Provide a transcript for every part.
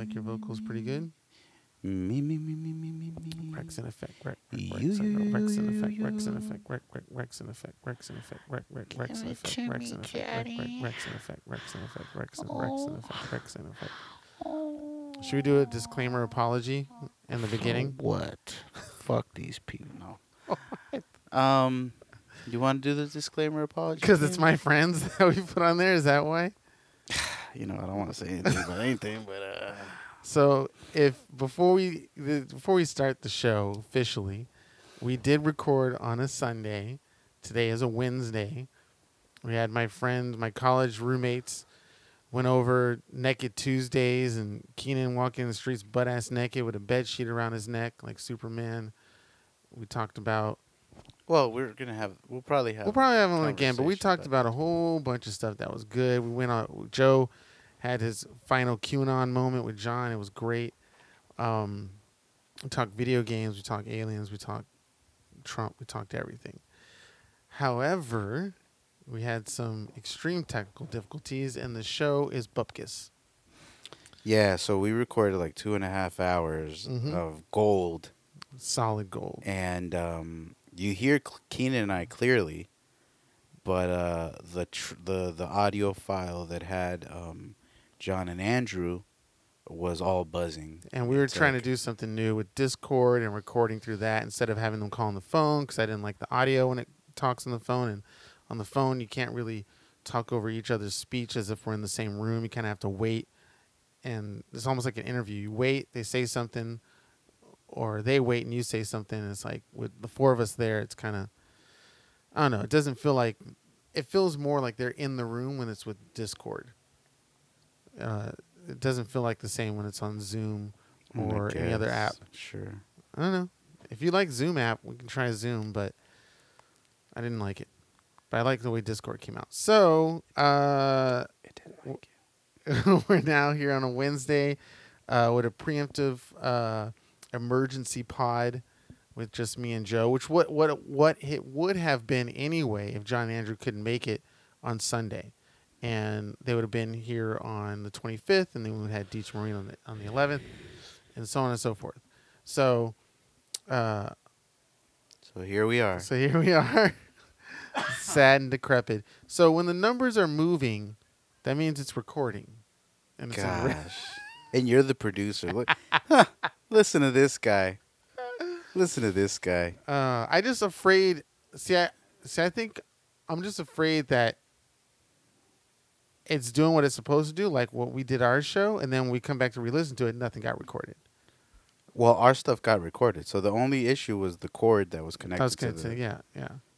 like your vocals pretty good. Rex and effect, Rex and effect, Rex and effect, Rex and effect, Rex and effect, Rex and effect, Rex and effect, Rex and effect, Rex and effect, Rex and effect, Rex and effect, Rex and effect. Should we do a disclaimer apology in the beginning? What? Fuck these people. No. You want to do the disclaimer apology? Because it's my friends that we put on there. Is that why? You know, I don't want to say anything about anything, but. So before we start the show officially, we did record on a Sunday. Today is a Wednesday. We had my friend, my college roommates, went over Naked Tuesdays, and Keenan walking the streets butt ass naked with a bed sheet around his neck like Superman. We talked about. Well, we'll probably have one again, but we talked about a whole bunch of stuff that was good. We went on Joe. Had his final QAnon moment with John. It was great. We talked video games. We talked aliens. We talked Trump. We talked everything. However, we had some extreme technical difficulties, and the show is bupkis. Yeah, so we recorded like 2.5 hours of gold. Solid gold. And you hear Keenan and I clearly, but the audio file that had... John and Andrew was all buzzing. And we were trying to do something new with Discord and recording through that instead of having them call on the phone, because I didn't like the audio when it talks on the phone. And on the phone, you can't really talk over each other's speech as if we're in the same room. You kind of have to wait. And it's almost like an interview. You wait, they say something, or they wait and you say something. And it's like with the four of us there, it's kind of, I don't know. It doesn't feel like, it feels more like they're in the room when it's with Discord. It doesn't feel like the same when it's on Zoom or any other app. Sure. I don't know. If you like Zoom app, we can try Zoom, but I didn't like it. But I like the way Discord came out. So it didn't like it. We're now here on a Wednesday with a preemptive emergency pod with just me and Joe, which what it would have been anyway if John and Andrew couldn't make it on Sunday. And they would have been here on the 25th, and then we would have had Deitch Marine on the 11th, and so on and so forth. So here we are. Sad and decrepit. So when the numbers are moving, that means it's recording. And it's gosh. And you're the producer. Look, listen to this guy. I just afraid. I think I'm just afraid that it's doing what it's supposed to do, like what we did our show, and then we come back to re-listen to it, and nothing got recorded. Well, our stuff got recorded, so the only issue was the cord that was connected to the... Yeah.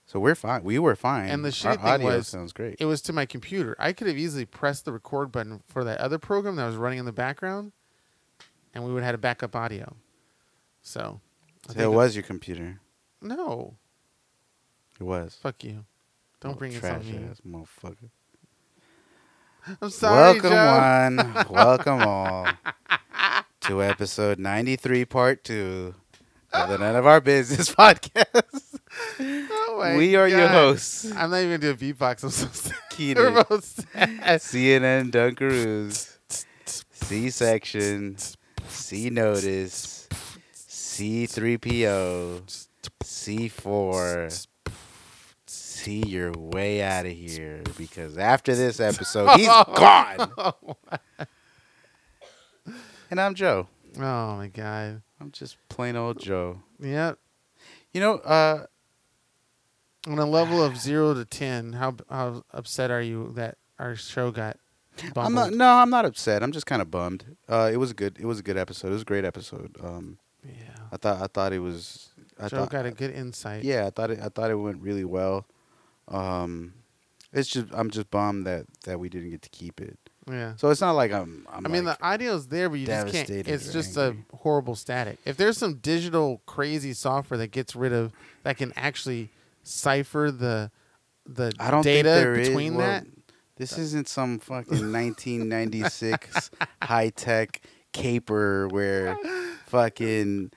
So we're fine. We were fine. And the shitty thing audio was, sounds great. It was to my computer. I could have easily pressed the record button for that other program that was running in the background, and we would have had a backup audio. So it was your computer. No. It was. Fuck you. Don't bring it on me. Trash ass motherfucker. I'm sorry, Joe. Welcome one, welcome all to episode 93, part 2 of the None of Our Business podcast. Oh my we are God. Your hosts. I'm not even going to do a beatbox. I'm so sad. We're both sad. CNN Dunkaroos, C-Section, C-Notice, C-3PO, C-4. See your way out of here, because after this episode, he's gone. And I'm Joe. Oh, my God. I'm just plain old Joe. Yep. You know, on a level of 0 to 10, how upset are you that our show got bummed? I'm not upset. I'm just kind of bummed. It was a good episode. It was a great episode. Yeah. I thought it was. Joe got a good insight. Yeah, I thought it went really well. It's just I'm just bummed that we didn't get to keep it. Yeah. So it's not like I mean, the audio's there, but you just can't. It's just angry. A horrible static. If there's some digital crazy software that gets rid of that can actually cipher the I don't data think there between is. Well, that. This isn't some fucking 1996 high tech caper where fucking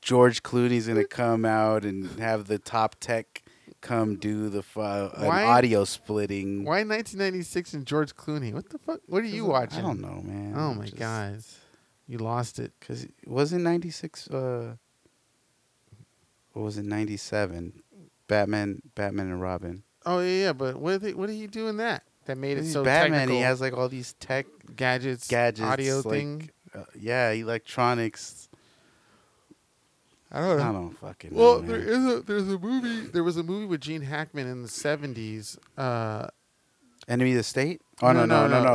George Clooney's gonna come out and have the top tech. Come do the audio splitting. Why 1996 and George Clooney? What the fuck? What are you watching? I don't know, man. Oh, my God. You lost it because it wasn't 96. Or was it 97? Batman and Robin. Oh yeah, but what did he do in that? That made it so Batman, technical. He has like all these tech gadgets, audio like, thing. Yeah, electronics. I don't fucking know. Well, there's a movie. There was a movie with Gene Hackman in the 70s. Enemy of the State? Oh no!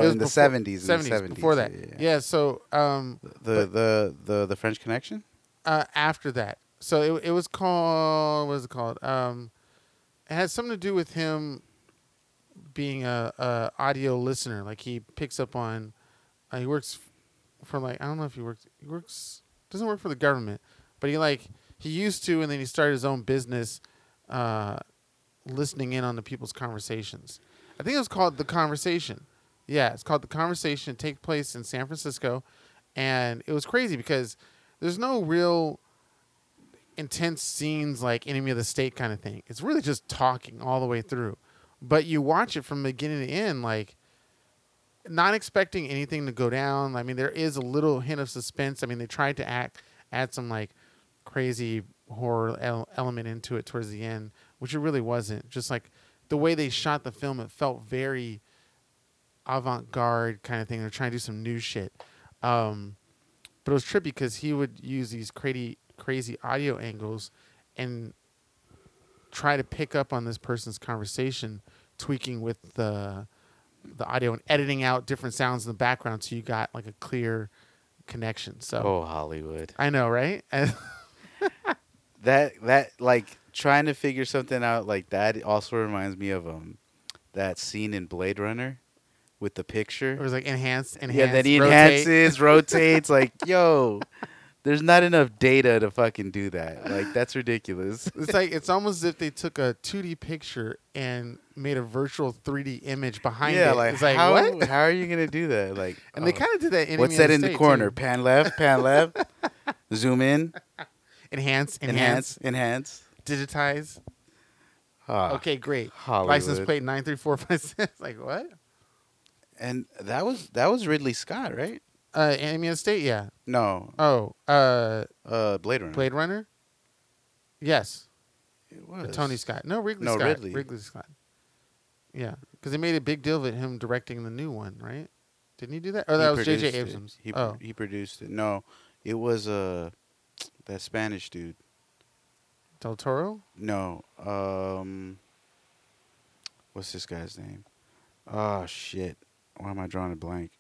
In the 70s. Before that. Yeah. So the French Connection. After that, so it was called. What is it called? It has something to do with him being a audio listener. Like he picks up on. He works for like I don't know if he works. He works doesn't work for the government, but he used to, and then he started his own business, listening in on the people's conversations. I think it was called The Conversation. Yeah, it's called The Conversation. It takes place in San Francisco. And it was crazy because there's no real intense scenes like Enemy of the State kind of thing. It's really just talking all the way through. But you watch it from beginning to end, like not expecting anything to go down. I mean, there is a little hint of suspense. I mean, they tried to add some like crazy horror element into it towards the end, which it really wasn't. Just like the way they shot the film, it felt very avant-garde kind of thing. They're trying to do some new shit. But it was trippy because he would use these crazy audio angles and try to pick up on this person's conversation, tweaking with the audio and editing out different sounds in the background so you got like a clear connection. So Hollywood. I know, right? That like trying to figure something out like that also reminds me of that scene in Blade Runner with the picture. It was like enhanced. Yeah, then he enhances, rotates. Like, yo, there's not enough data to fucking do that. Like, that's ridiculous. It's like it's almost as if they took a 2D picture and made a virtual 3D image behind it. Like, it's like what? How are you gonna do that? Like, and they kind of did that. What's that in the corner? Too. Pan left. Zoom in. Enhance. Digitize. Okay, great. Hollywood. License plate 93456. Like what? And that was Ridley Scott, right? Enemy of the State, yeah. No. Oh. Blade Runner. Yes. It was. But Tony Scott. No, Ridley Scott. Ridley Scott. Yeah, because they made a big deal of it, him directing the new one, right? Didn't he do that? Or that was J.J. Abrams. He produced it. No, it was that Spanish dude. Del Toro? No. What's this guy's name? Oh, shit. Why am I drawing a blank?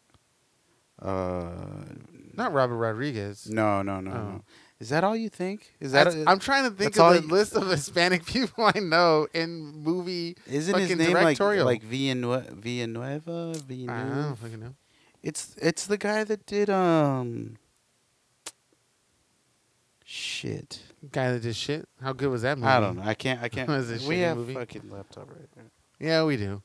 Not Robert Rodriguez. No. Is that all you think? I'm trying to think of the list of Hispanic people I know in movie Isn't fucking his name directorial. Like Villeneuve? I don't fucking know. It's the guy that did... Shit. Guy that did shit? How good was that movie? I don't know. I can't. We have a fucking laptop right there. Yeah, we do.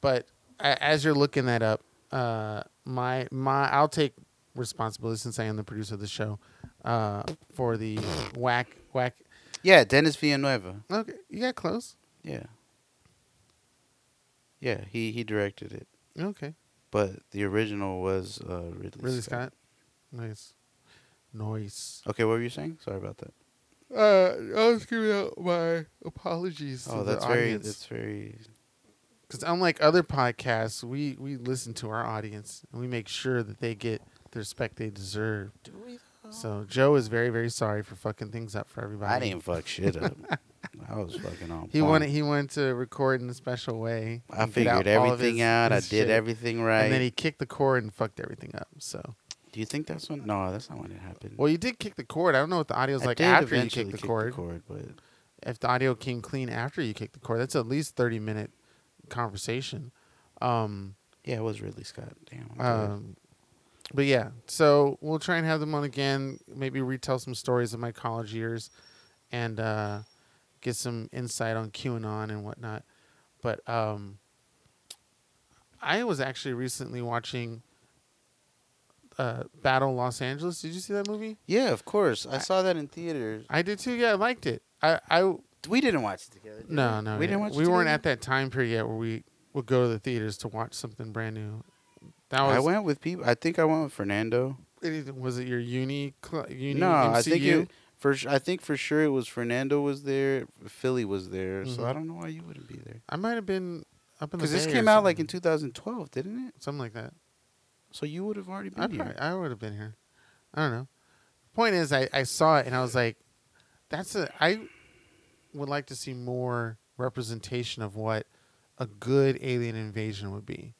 But as you're looking that up, I'll take responsibility since I am the producer of the show for the whack. Yeah, Dennis Villeneuve. Okay. You got close. Yeah. Yeah, he directed it. Okay. But the original was Ridley Scott. Nice. Okay, what were you saying? Sorry about that. I was giving out my apologies to the audience. That's very... Because unlike other podcasts, we listen to our audience, and we make sure that they get the respect they deserve. Do we? So Joe is very, very sorry for fucking things up for everybody. I didn't fuck shit up. I was fucking on point. He wanted to record in a special way. I figured everything out. I did everything right. And then he kicked the cord and fucked everything up, so... Do you think that's when? No, that's not when it happened. Well, you did kick the cord. I don't know what the audio's like after you kicked the cord. But if the audio came clean after you kicked the cord, that's at least 30-minute conversation. Yeah, it was Ridley Scott. Damn. But yeah, so we'll try and have them on again. Maybe retell some stories of my college years, and get some insight on QAnon and whatnot. But I was actually recently watching. Battle Los Angeles. Did you see that movie? Yeah, of course. I saw that in theaters. I did too. Yeah, I liked it. We didn't watch it together. Did no, no, we didn't watch. We weren't at that time period yet where we would go to the theaters to watch something brand new. I went with people. I think I went with Fernando. was it your uni? No, MCU? I think for sure it was Fernando was there, Philly was there, so I don't know why you wouldn't be there. I might have been up in the Bay. Because this came out like in 2012, didn't it? Something like that. So you would have already been here. I would have been here. I don't know. The point is, I saw it and I was like, I would like to see more representation of what a good alien invasion would be.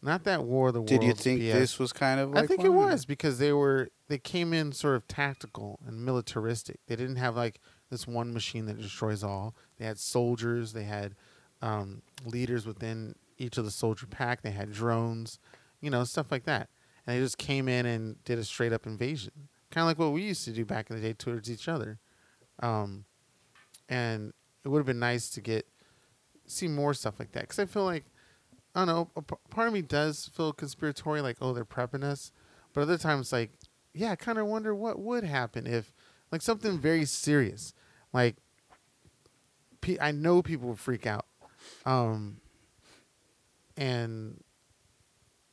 Not that War of the Worlds. Did you think this was kind of like I think it was, because they came in sort of tactical and militaristic. They didn't have like this one machine that destroys all. They had soldiers. They had leaders within each of the soldier pack. They had drones, stuff like that. And they just came in and did a straight up invasion. Kind of like what we used to do back in the day towards each other. And it would have been nice to see more stuff like that. Because I feel like, I don't know, part of me does feel conspiratorial, like, oh, they're prepping us. But other times, like, yeah, I kind of wonder what would happen if, like, something very serious. Like, I know people would freak out and,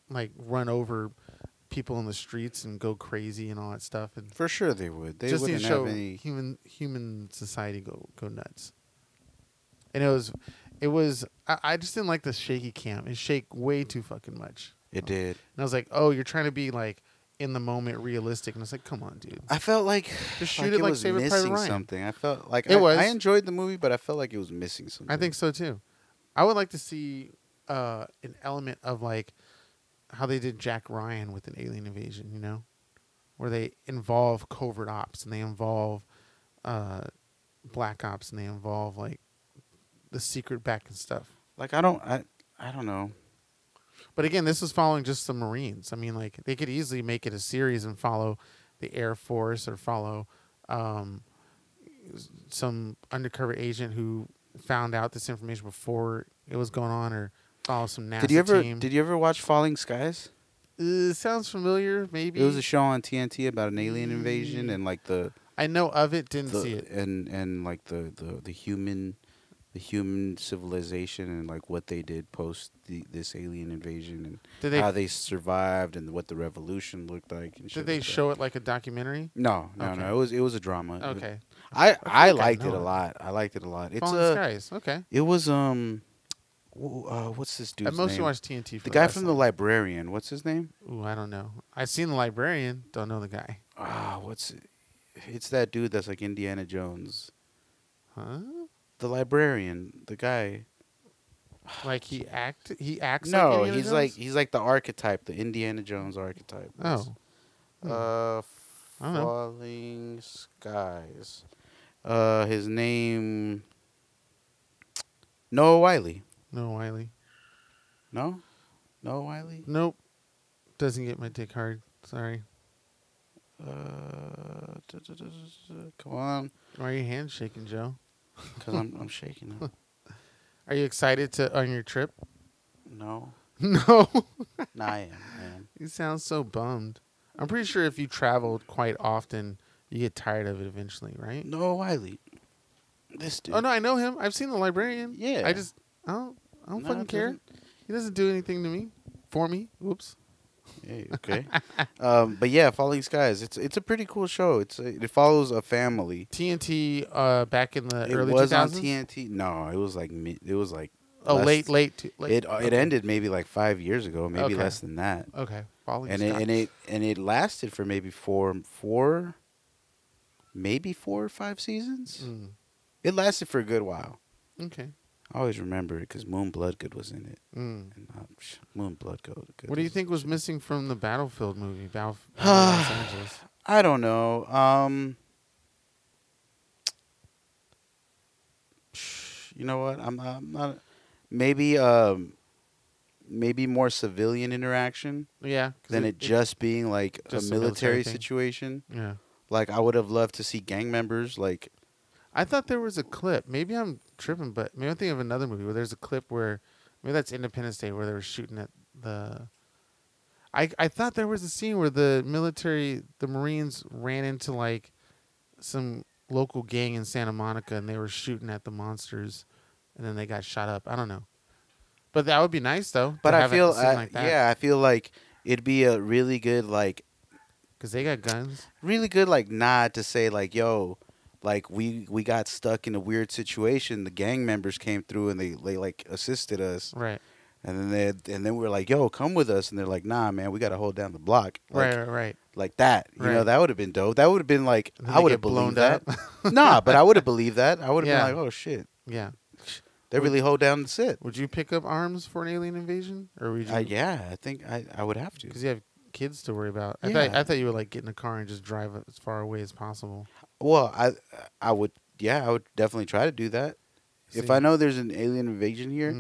like, run over people in the streets and go crazy and all that stuff. And for sure they would. They wouldn't have any human society go nuts. And it was. I just didn't like the shaky cam. It shake way too fucking much. It did. And I was like, oh, you're trying to be like in the moment, realistic. And it's like, come on, dude. I felt like just shoot it like Saving Private Ryan. Something. I felt like I enjoyed the movie, but I felt like it was missing something. I think so too. I would like to see an element of like how they did Jack Ryan with an alien invasion. Where they involve covert ops and they involve black ops and they involve like the secret back and stuff. Like I don't know. But again, this was following just the Marines. I mean, like they could easily make it a series and follow the Air Force or follow some undercover agent who found out this information before it was going on, or follow some NASA team. Did you ever watch Falling Skies? It sounds familiar. Maybe it was a show on TNT about an alien invasion and like I know of it, didn't see it. And like the human. The human civilization and like what they did post this alien invasion and how they survived and what the revolution looked like. And did they show it like a documentary? No. It was a drama. Okay, I liked it a lot. I liked it a lot. It's Skies. Okay. It was what's this dude's name? I mostly watched TNT. The guy from The Librarian. What's his name? Ooh, I don't know. I've seen The Librarian. Don't know the guy. What's it? It's that dude that's like Indiana Jones. Huh. The Librarian, the guy, like he acts. No, like Indiana Jones? he's like the archetype, the Indiana Jones archetype. Oh, Falling Skies. His name, Noah Wiley. No, Noah Wiley. Nope, doesn't get my dick hard. Sorry. Come on. Why are your hands shaking, Joe? Because I'm shaking up. Are you excited on your trip? No. No? No, I am, man. You sound so bummed. I'm pretty sure if you traveled quite often, you get tired of it eventually, right? No, Wiley. This dude. Oh, no, I know him. I've seen The Librarian. Yeah. I don't fucking care. He doesn't do anything to me. For me. Whoops. Hey, okay. But yeah, Falling Skies. It's a pretty cool show. It follows a family. TNT back in the early 2000s. It was on TNT. No, it was like late. It ended maybe like 5 years ago, maybe less than that. Okay. Falling Skies. It lasted for maybe four or five seasons. Mm. It lasted for a good while. Okay. I always remember it because Moon Bloodgood was in it. Mm. And, Moon Bloodgood. What do you think was missing from the Battlefield movie, Battle Los Angeles? I don't know. You know what? I'm not. Maybe more civilian interaction. Yeah. Than it just being like just a military situation. Yeah. Like I would have loved to see gang members like. I thought there was a clip. Maybe I'm tripping, but maybe I'm thinking of another movie where there's a clip where maybe that's Independence Day where they were shooting at the. I thought there was a scene where the Marines ran into like some local gang in Santa Monica and they were shooting at the monsters, and then they got shot up. I don't know, but that would be nice though. But I feel like it'd be a really good like. Because they got guns. Really good, like, nod to say, like, yo, like, we got stuck in a weird situation. The gang members came through and they like, assisted us. Right. And then we were like, yo, come with us. And they're like, nah, man, we got to hold down the block. Like, right. Like that. You know, that would have been dope. That would have been like, I would have believed that. Nah, but I would have believed that. I would have been like, oh, shit. Yeah. They really hold down the sit. Would you pick up arms for an alien invasion? Or would you? Yeah, I think I would have to. Because you have kids to worry about. I thought you would, like, get in a car and just drive as far away as possible. Well, I would, I would definitely try to do that. See? If I know there's an alien invasion here,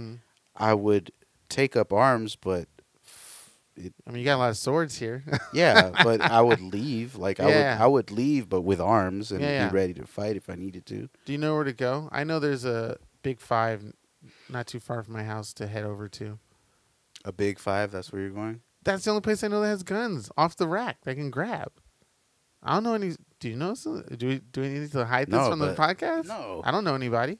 I would take up arms, but... I mean, you got a lot of swords here. Yeah, but I would leave. Like, I would leave, but with arms and be ready to fight if I needed to. Do you know where to go? I know there's a... Big Five, not too far from my house to head over to. A Big Five? That's where you're going? That's the only place I know that has guns off the rack that I can grab. I don't know any. Do you know something? Do we need to hide this from the podcast? No. I don't know anybody.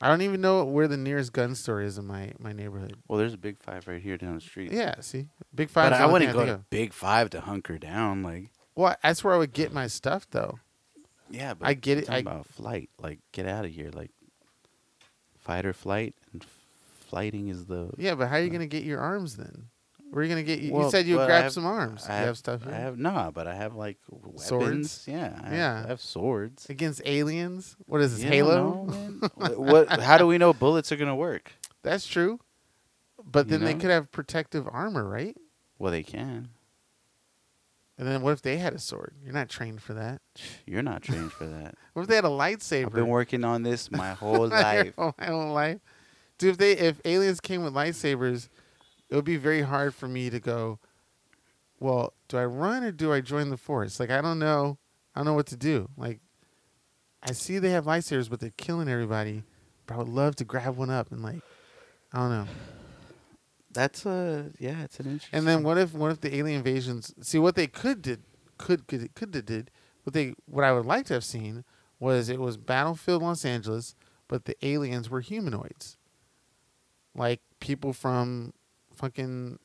I don't even know where the nearest gun store is in my neighborhood. Well, there's a Big Five right here down the street. Yeah, see? Big Five. But I wouldn't go to Big Five to hunker down. Like. Well, that's where I would get my stuff, though. Yeah, but I get it. About flight. Like, get out of here. Like. Fight or flight, and flighting is the... Yeah, but how are you going to get your arms then? Where are you going to get... Well, you said you would grab some arms. You have stuff here? I have... Nah, but I have, like, weapons. Swords? Yeah. I have swords. Against aliens? What is this, Halo? Know, what? How do we know bullets are going to work? That's true. But then they could have protective armor, right? Well, they can. And then what if they had a sword? You're not trained for that. You're not trained for that. What if they had a lightsaber? I've been working on this my whole life. My whole life. Dude, if aliens came with lightsabers, it would be very hard for me to go, well, do I run or do I join the force? Like, I don't know what to do. Like, I see they have lightsabers, but they're killing everybody. But I would love to grab one up and, like, I don't know. That's it's an interesting. And then what if the alien invasions? See, what they could have did. What I would like to have seen was it was Battlefield Los Angeles, but the aliens were humanoids, like people from fucking,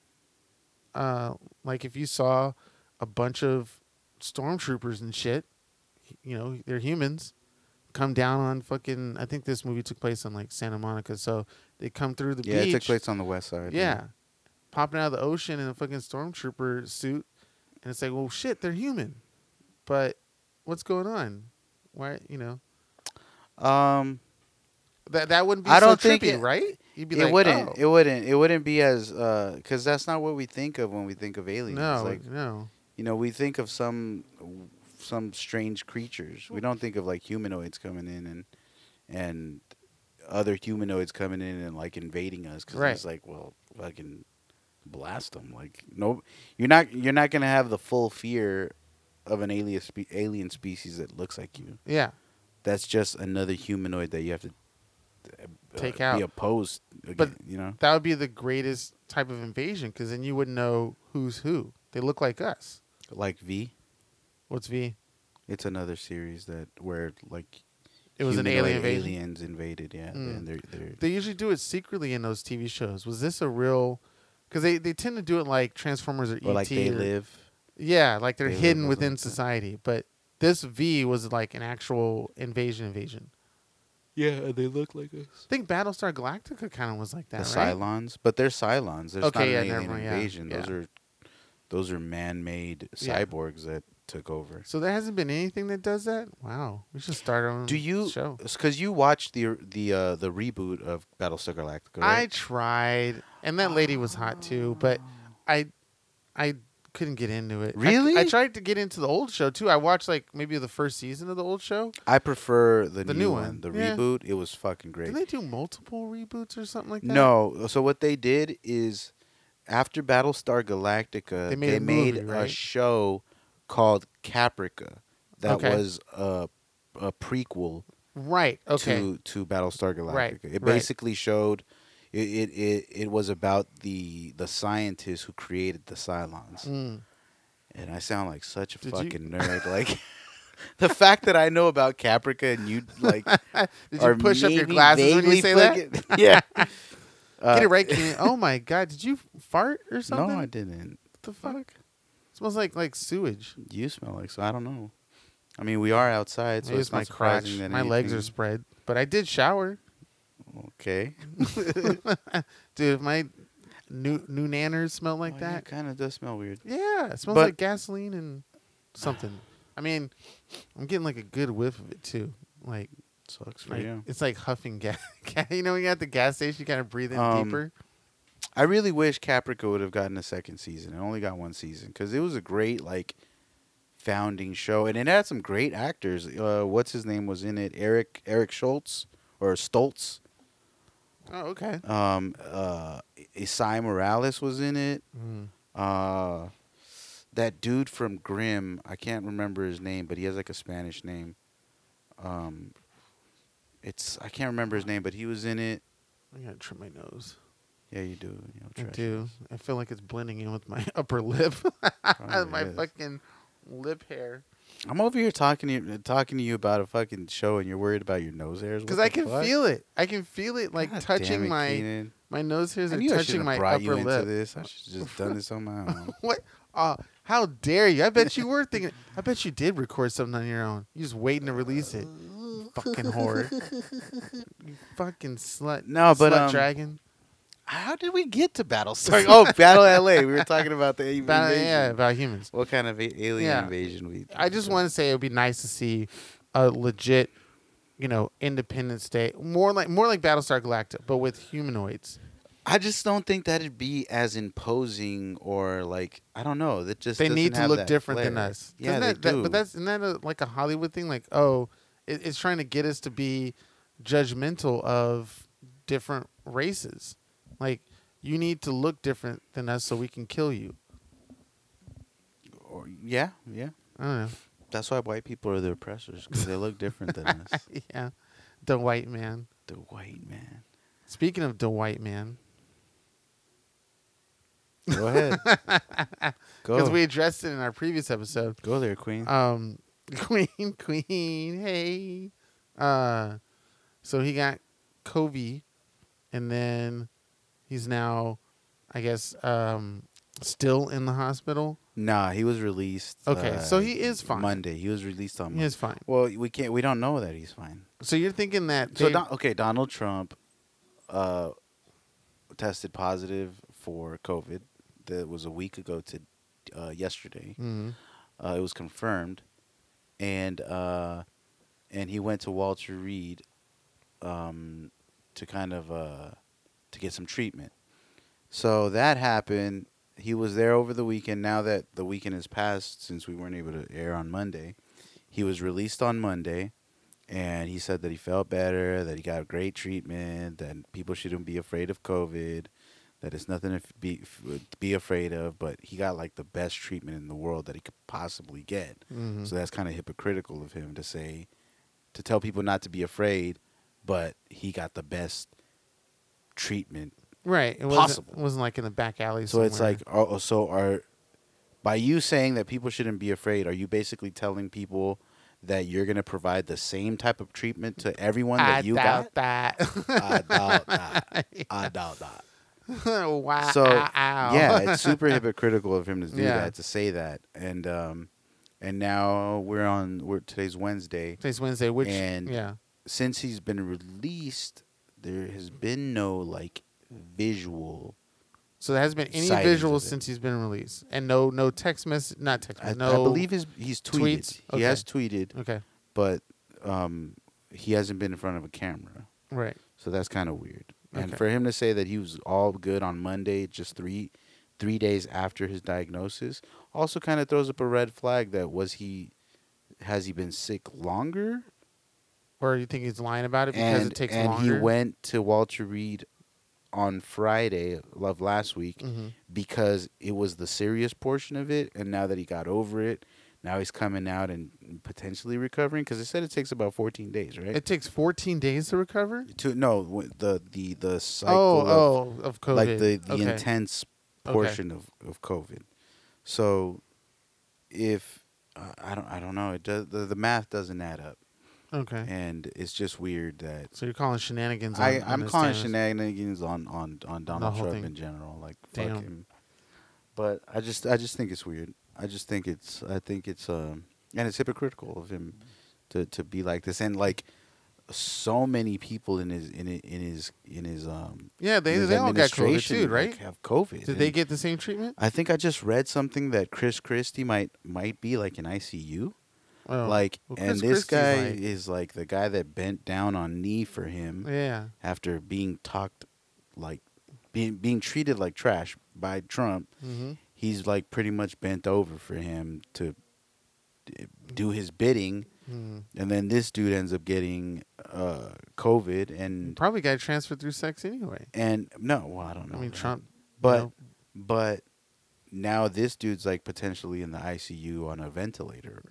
like if you saw a bunch of stormtroopers and shit, you know they're humans, come down on fucking. I think this movie took place in like Santa Monica, so. They come through the beach. Yeah, it took place on the west side. Yeah. Popping out of the ocean in a fucking stormtrooper suit. And it's like, well, shit, they're human. But what's going on? Why, That wouldn't be so trippy, right? You'd be like, oh. It wouldn't be as... Because that's not what we think of when we think of aliens. No, like, no. You know, we think of some strange creatures. We don't think of, like, humanoids coming in and other humanoids coming in and like invading us because it's like, well, fucking blast them. Like, no, you're not gonna have the full fear of an alien species that looks like you. Yeah, that's just another humanoid that you have to take out. Be opposed, again, but that would be the greatest type of invasion because then you wouldn't know who's who. They look like us. Like V. What's V? It's another series where it was an alien invasion. Aliens invaded, yeah. And they usually do it secretly in those TV shows. Was this a real... Because they tend to do it like Transformers or E.T. Like They Live. Yeah, like they're hidden within society. But this V was like an actual invasion. Yeah, they look like us. I think Battlestar Galactica kind of was like that, right? The Cylons. But they're Cylons. There's not an alien invasion. Yeah. Those are man-made cyborgs that... took over. So there hasn't been anything that does that? Wow. We should start on the show. Because you watched the reboot of Battlestar Galactica, right? I tried. And that lady was hot too, but I couldn't get into it. Really? I tried to get into the old show too. I watched like maybe the first season of the old show. I prefer the new one. The reboot, it was fucking great. Did they do multiple reboots or something like that? No. So what they did is after Battlestar Galactica, they made a show called Caprica, that was a prequel, right? Okay. To Battlestar Galactica, right. It basically showed it was about the scientists who created the Cylons, and I sound like such a fucking nerd. Like the fact that I know about Caprica and you like, did you push up your glasses when you say that? Yeah, get it right. Oh my god, did you fart or something? No, I didn't. What the fuck? Smells like sewage. You smell like, so I don't know. I mean, we are outside, so it's not surprising that my legs are spread. But I did shower. Okay. Dude, if my new nanners smell like that. It kind of does smell weird. Yeah, it smells like gasoline and something. I mean, I'm getting like a good whiff of it, too. Like, sucks for you. It's like huffing gas. You know, when you're at the gas station, you kind of breathe in deeper. I really wish Caprica would have gotten a second season. It only got one season because it was a great, like, founding show, and it had some great actors. What's his name was in it? Eric Schultz or Stoltz. Oh, okay. Isai Morales was in it. Mm. That dude from Grimm, I can't remember his name, but he has like a Spanish name. I can't remember his name, but he was in it. I gotta trim my nose. Yeah, you do. I do. I feel like it's blending in with my upper lip, my fucking lip hair. I'm over here talking to you about a fucking show, and you're worried about your nose hairs. Because I can feel it. I can feel it, like God touching it, my nose hairs and touching my upper lip. I should have just done this on my own. What? How dare you? I bet you were thinking. I bet you did record something on your own. You're just waiting to release it. Fucking whore. You fucking slut. No, but slut dragon. How did we get to Battlestar? Battle LA. We were talking about the alien invasion. Yeah, about humans. What kind of alien invasion we... I just want to say it would be nice to see a legit, Independence Day. More like Battlestar Galactica, but with humanoids. I just don't think that it'd be as imposing or like... I don't know. That just doesn't have that flair. They need to look different than us. Yeah, they do. But isn't that like a Hollywood thing? Like, it's trying to get us to be judgmental of different races. Like, you need to look different than us so we can kill you. Yeah. I don't know. That's why white people are the oppressors, because they look different than us. Yeah. The white man. Speaking of the white man. Go ahead. Go. Because we addressed it in our previous episode. Go there, Queen. Queen, hey. So he got COVID, and then... He's now, I guess, still in the hospital. Nah, he was released. Okay, so he is fine. Monday, he was released on Monday. He is fine. Well, we don't know that he's fine. So you're thinking that. Donald Trump tested positive for COVID. That was a week ago to yesterday. Mm-hmm. It was confirmed, and he went to Walter Reed, to kind of to get some treatment. So that happened. He was there over the weekend. Now that the weekend has passed, since we weren't able to air on Monday, he was released on Monday, and he said that he felt better, that he got great treatment, that people shouldn't be afraid of COVID, that it's nothing to be afraid of, but he got like the best treatment in the world that he could possibly get. Mm-hmm. So that's kind of hypocritical of him to tell people not to be afraid, but he got the best treatment, right? It possible. It wasn't like in the back alley. So somewhere. It's like, by you saying that people shouldn't be afraid, are you basically telling people that you're going to provide the same type of treatment to everyone that you got? I doubt that. Wow. So yeah, it's super hypocritical of him to do that, to say that, and now today's Wednesday. Since he's been released. There has been no, like, visual. So there hasn't been any visuals since he's been released. And no text message. Not text message. I believe he's tweeted. Tweets? He has tweeted. Okay. But he hasn't been in front of a camera. Right. So that's kind of weird. Okay. And for him to say that he was all good on Monday, just three days after his diagnosis, also kind of throws up a red flag that has he been sick longer? Or you think he's lying about it because it takes longer? And he went to Walter Reed on Friday of last week, mm-hmm. because it was the serious portion of it. And now that he got over it, now he's coming out and potentially recovering. Because they said it takes about 14 days, right? It takes 14 days to recover? The cycle of COVID. Like the intense portion of COVID. So if I don't know. It does, the math doesn't add up. Okay. And it's just weird that... So you're calling shenanigans on... I'm calling shenanigans on Donald Trump in general. Like, fuck him. But I just think it's weird. I just think it's, and it's hypocritical of him to be like this, and like so many people in his they all got COVID too, right? Like, have COVID. Did they get the same treatment? I think I just read something that Chris Christie might be like in ICU. Oh. Like, well, and this guy is like the guy that bent down on knee for him. Yeah. After being talked, like being treated like trash by Trump, he's like pretty much bent over for him to do his bidding. And then this dude ends up getting COVID, and you probably got transferred through sex anyway. And no, well, I don't know. I mean, Trump, but now this dude's like potentially in the ICU on a ventilator.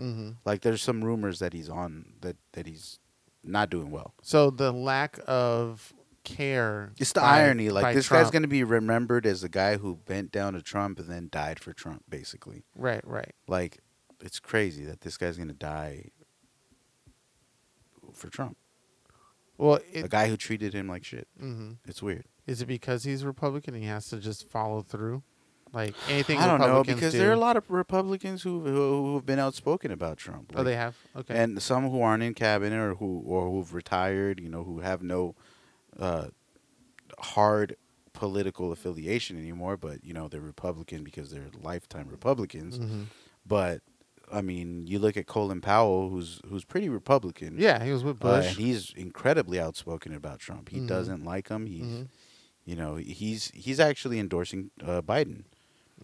Like, there's some rumors that he's on that he's not doing well. So the lack of care. It's the irony. Like, this guy's going to be remembered as the guy who bent down to Trump and then died for Trump, basically. Right, right. Like, it's crazy that this guy's going to die for Trump. Well, the guy who treated him like shit. It's weird. Is it because he's Republican and he has to just follow through? Like, anything I don't know, because there are a lot of Republicans who have been outspoken about Trump. Like, oh, they have? Okay. And some who aren't in cabinet or who've retired, you know, who have no hard political affiliation anymore, but, you know, they're Republican because they're lifetime Republicans. But I mean, you look at Colin Powell, who's pretty Republican. Yeah, he was with Bush. And he's incredibly outspoken about Trump. He doesn't like him. He's, you know, he's actually endorsing Biden.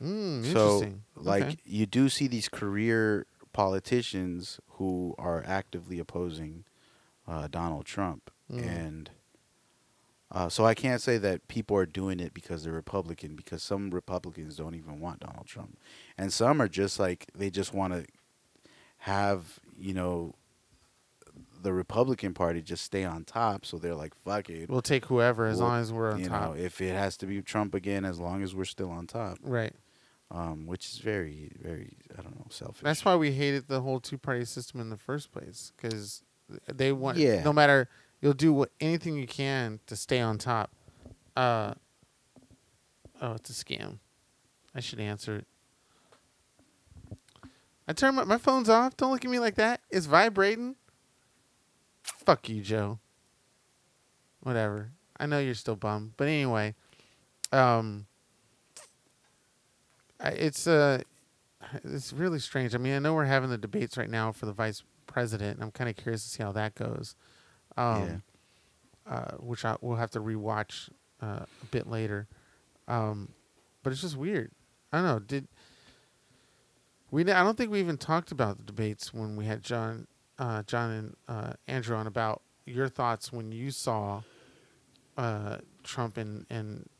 Interesting. Like, you do see these career politicians who are actively opposing Donald Trump, and so I can't say that people are doing it because they're Republican, because some Republicans don't even want Donald Trump, and some are just like, they just want to have, you know, the Republican Party just stay on top, so they're like, fuck it, we'll take whoever as long as we're on top. If it has to be Trump again, as long as we're still on top, right? Which is very, very, I don't know, selfish. That's why we hated the whole two-party system in the first place, because they want, no matter. You'll do anything you can to stay on top. Oh, it's a scam. I should answer it. I turned my phone's off. Don't look at me like that. It's vibrating. Fuck you, Joe. Whatever. I know you're still bummed, but anyway, it's really strange. I mean, I know we're having the debates right now for the vice president, and I'm kind of curious to see how that goes. Which we'll have to rewatch a bit later, but it's just weird. I don't know. I don't think we even talked about the debates when we had John and Andrew on about your thoughts when you saw Trump and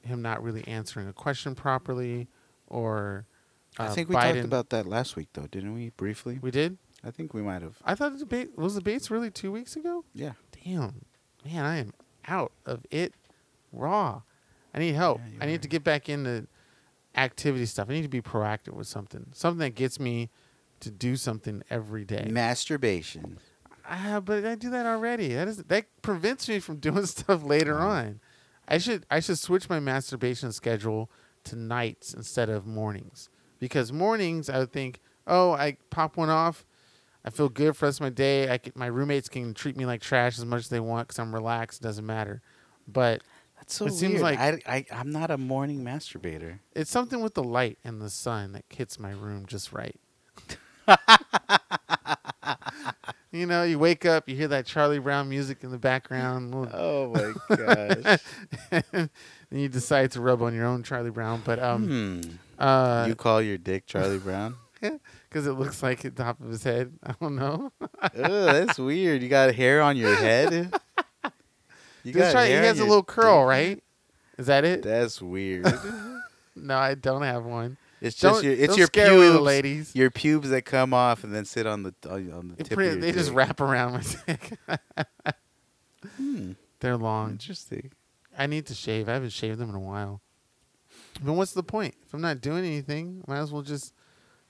him not really answering a question properly, or I think we talked about that last week though, didn't we? Briefly, we did. I think we might have. I thought the debates really 2 weeks ago? Yeah. Damn. Man, I am out of it raw. I need help. Yeah, I need to get back into activity stuff. I need to be proactive with something. Something that gets me to do something every day. Masturbation. But I do that already. That prevents me from doing stuff later on. I should switch my masturbation schedule to nights instead of mornings. Because mornings, I would think, oh, I pop one off. I feel good for the rest of my day. My roommates can treat me like trash as much as they want because I'm relaxed. It doesn't matter. But that's so weird. Seems like I'm not a morning masturbator. It's something with the light and the sun that hits my room just right. You know, you wake up, you hear that Charlie Brown music in the background. Oh, my gosh. And you decide to rub on your own Charlie Brown. But you call your dick Charlie Brown? Because it looks like the top of his head. I don't know. Ugh, that's weird. You got hair on your head? He has a little curl, right? Is that it? That's weird. No, I don't have one. It's just your pubes, ladies. Your pubes that come off and then sit on the tip of your dick. Just wrap around my dick. They're long. Interesting. I need to shave. I haven't shaved them in a while. But what's the point? If I'm not doing anything, might as well just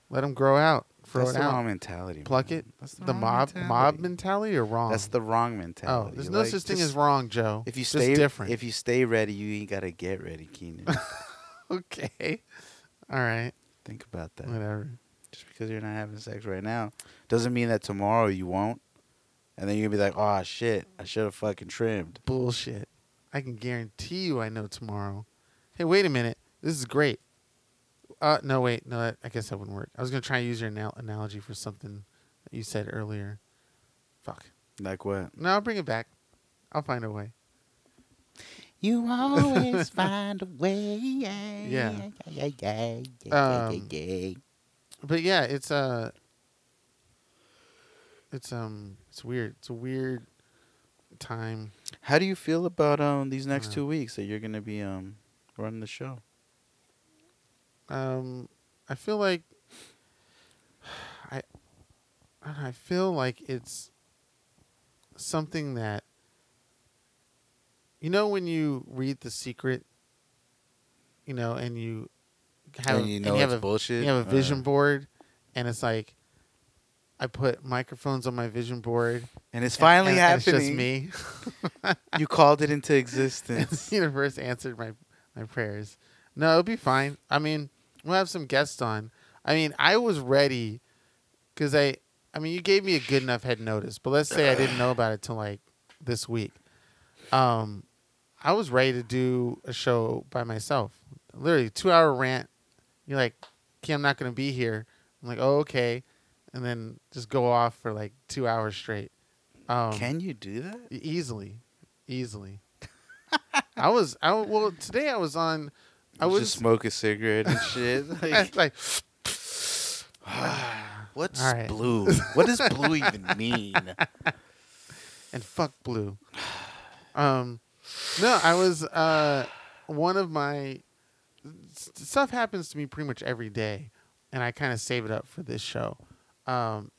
let them grow out. That's the wrong mentality. Pluck it. That's the mob mentality, or wrong? That's the wrong mentality. Oh, there's no such thing as wrong, Joe. If you stay different. If you stay ready, you ain't gotta get ready, Keenan. Okay. All right. Think about that. Whatever. Just because you're not having sex right now doesn't mean that tomorrow you won't. And then you're going to be like, oh, shit, I should have fucking trimmed. Bullshit. I can guarantee you I know tomorrow. Hey, wait a minute. This is great. No, wait. No, I guess that wouldn't work. I was going to try and use your analogy for something that you said earlier. Fuck. Like what? No, I'll bring it back. I'll find a way. You always find a way. Yeah. But yeah, it's weird. It's a weird time. How do you feel about these next 2 weeks that you're gonna be running the show? I feel like I feel like it's something that, you know, when you read The Secret, you know, and you have, and you know, and you have bullshit. You have a vision board, and it's like, I put microphones on my vision board, and it's finally happening. And it's just me. You called it into existence. The universe answered my prayers. No, it'll be fine. I mean, we'll have some guests on. I mean, I was ready because I mean, you gave me a good enough head notice, but let's say I didn't know about it till like this week. I was ready to do a show by myself, literally 2-hour rant. You're like, okay, I'm not going to be here. I'm like, oh, okay. And then just go off for like 2 hours straight. Can you do that? Easily. Well, today I was on. I was just smoke a cigarette and shit. What's blue? What does blue even mean? And fuck blue. No, I was one of my stuff happens to me pretty much every day, and I kind of save it up for this show. And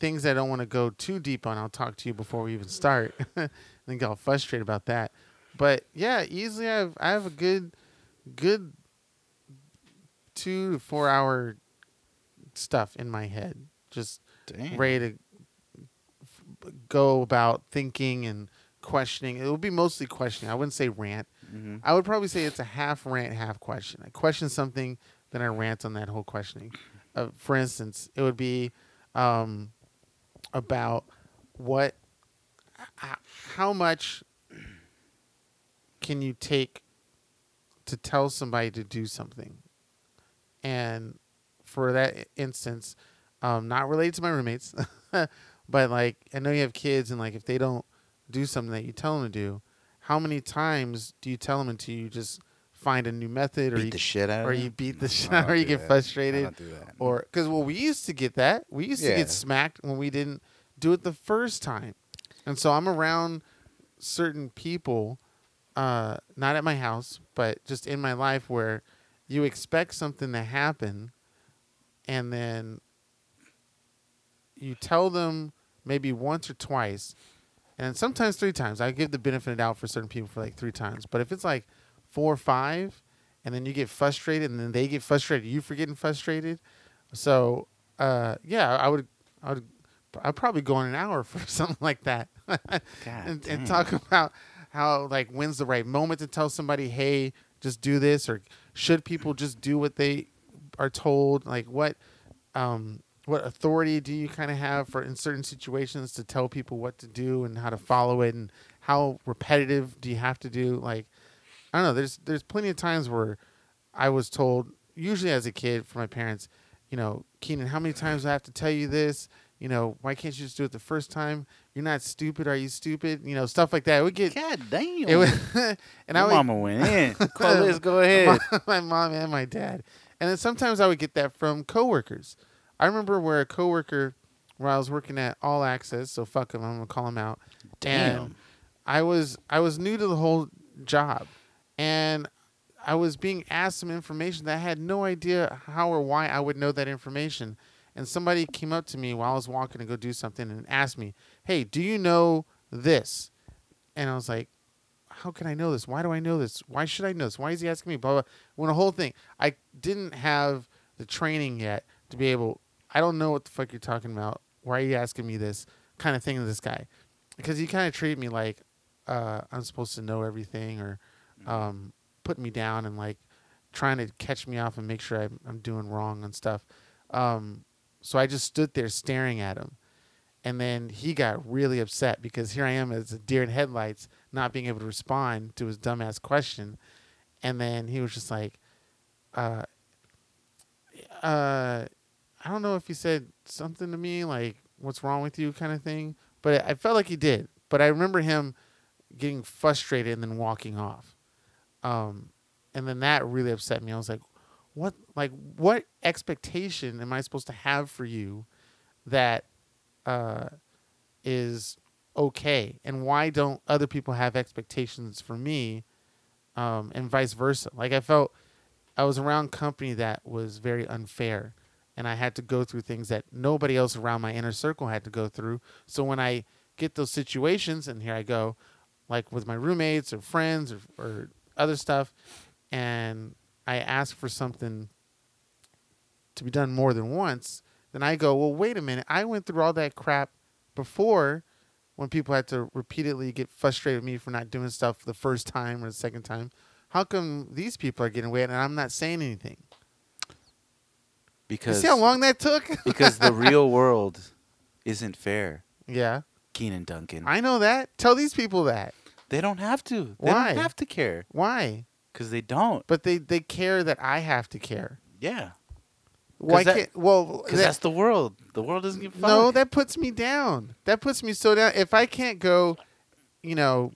things I don't want to go too deep on, I'll talk to you before we even start. I think I'll frustrate about that. But yeah, easily I have a good 2 to 4 hour stuff in my head, just ready to go about thinking and questioning. It would be mostly questioning. I wouldn't say rant. Mm-hmm. I would probably say it's a half rant, half question. I question something, then I rant on that whole questioning. For instance, it would be about how much can you take to tell somebody to do something? And for that instance, not related to my roommates, but like, I know you have kids, and like, if they don't do something that you tell them to do, how many times do you tell them until you just find a new method, or you get frustrated, or because we used to get that. We used to get smacked when we didn't do it the first time, and so I'm around certain people, not at my house, but just in my life, where you expect something to happen, and then you tell them maybe once or twice, and sometimes 3 times. I give the benefit of the doubt for certain people for like 3 times, but if it's like 4 or 5, and then you get frustrated, and then they get frustrated, you for getting frustrated. So I'd probably go on an hour for something like that. and talk about how, like, when's the right moment to tell somebody, hey, just do this, or should people just do what they are told? Like, what authority do you kind of have for in certain situations to tell people what to do and how to follow it, and how repetitive do you have to do? Like, I don't know. There's plenty of times where I was told, usually as a kid from my parents, you know, Keenan, how many times do I have to tell you this? You know, why can't you just do it the first time? You're not stupid. Are you stupid? You know, stuff like that. It would get, God damn. It would, Mama went in. Let's go ahead. My mom and my dad. And then sometimes I would get that from coworkers. I remember where a coworker, where I was working at All Access, so fuck him, I'm gonna call him out. Damn. And I was new to the whole job. And I was being asked some information that I had no idea how or why I would know that information. And somebody came up to me while I was walking to go do something and asked me, hey, do you know this? And I was like, how can I know this? Why do I know this? Why should I know this? Why is he asking me? Blah, blah, blah. When the whole thing, I didn't have the training yet to be able, I don't know what the fuck you're talking about. Why are you asking me this kind of thing to this guy? Because he kind of treated me like I'm supposed to know everything, or putting me down and like trying to catch me off and make sure I'm doing wrong and stuff. So I just stood there staring at him. And then he got really upset because here I am as a deer in headlights, not being able to respond to his dumbass question. And then he was just like, I don't know if he said something to me, like, what's wrong with you kind of thing. But I felt like he did. But I remember him getting frustrated and then walking off. And then that really upset me. I was like, what expectation am I supposed to have for you that is okay? And why don't other people have expectations for me, and vice versa? Like, I felt I was around company that was very unfair, and I had to go through things that nobody else around my inner circle had to go through. So when I get those situations, and here I go, like with my roommates or friends or other stuff, and I ask for something to be done more than once, then I go, well, wait a minute. I went through all that crap before when people had to repeatedly get frustrated with me for not doing stuff the first time or the second time. How come these people are getting away and I'm not saying anything? Because you see how long that took? Because the real world isn't fair. Yeah. Keenan Duncan. I know that. Tell these people that. They don't have to. Why? They don't have to care. Why? Because they don't. But they care that I have to care. Yeah. Why can't? Well, that's the world. The world doesn't give a fuck. No, that puts me down. That puts me so down. If I can't go, shut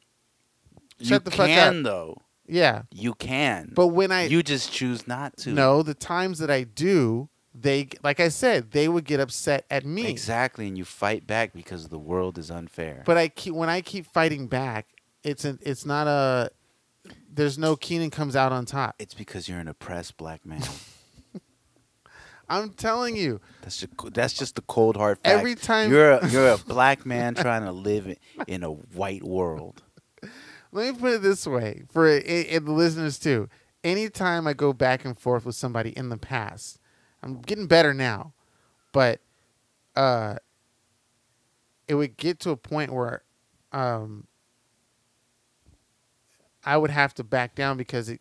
the fuck up. You can though. Yeah, you can. But you just choose not to. No, the times that I do, they, like I said, they would get upset at me. Exactly, and you fight back because the world is unfair. But when I keep fighting back, there's no Keenan comes out on top. It's because you're an oppressed black man. I'm telling you. That's just the cold hard fact. Every time you're a black man trying to live in a white world. Let me put it this way for the listeners too. Anytime I go back and forth with somebody in the past, I'm getting better now, but it would get to a point where I would have to back down because it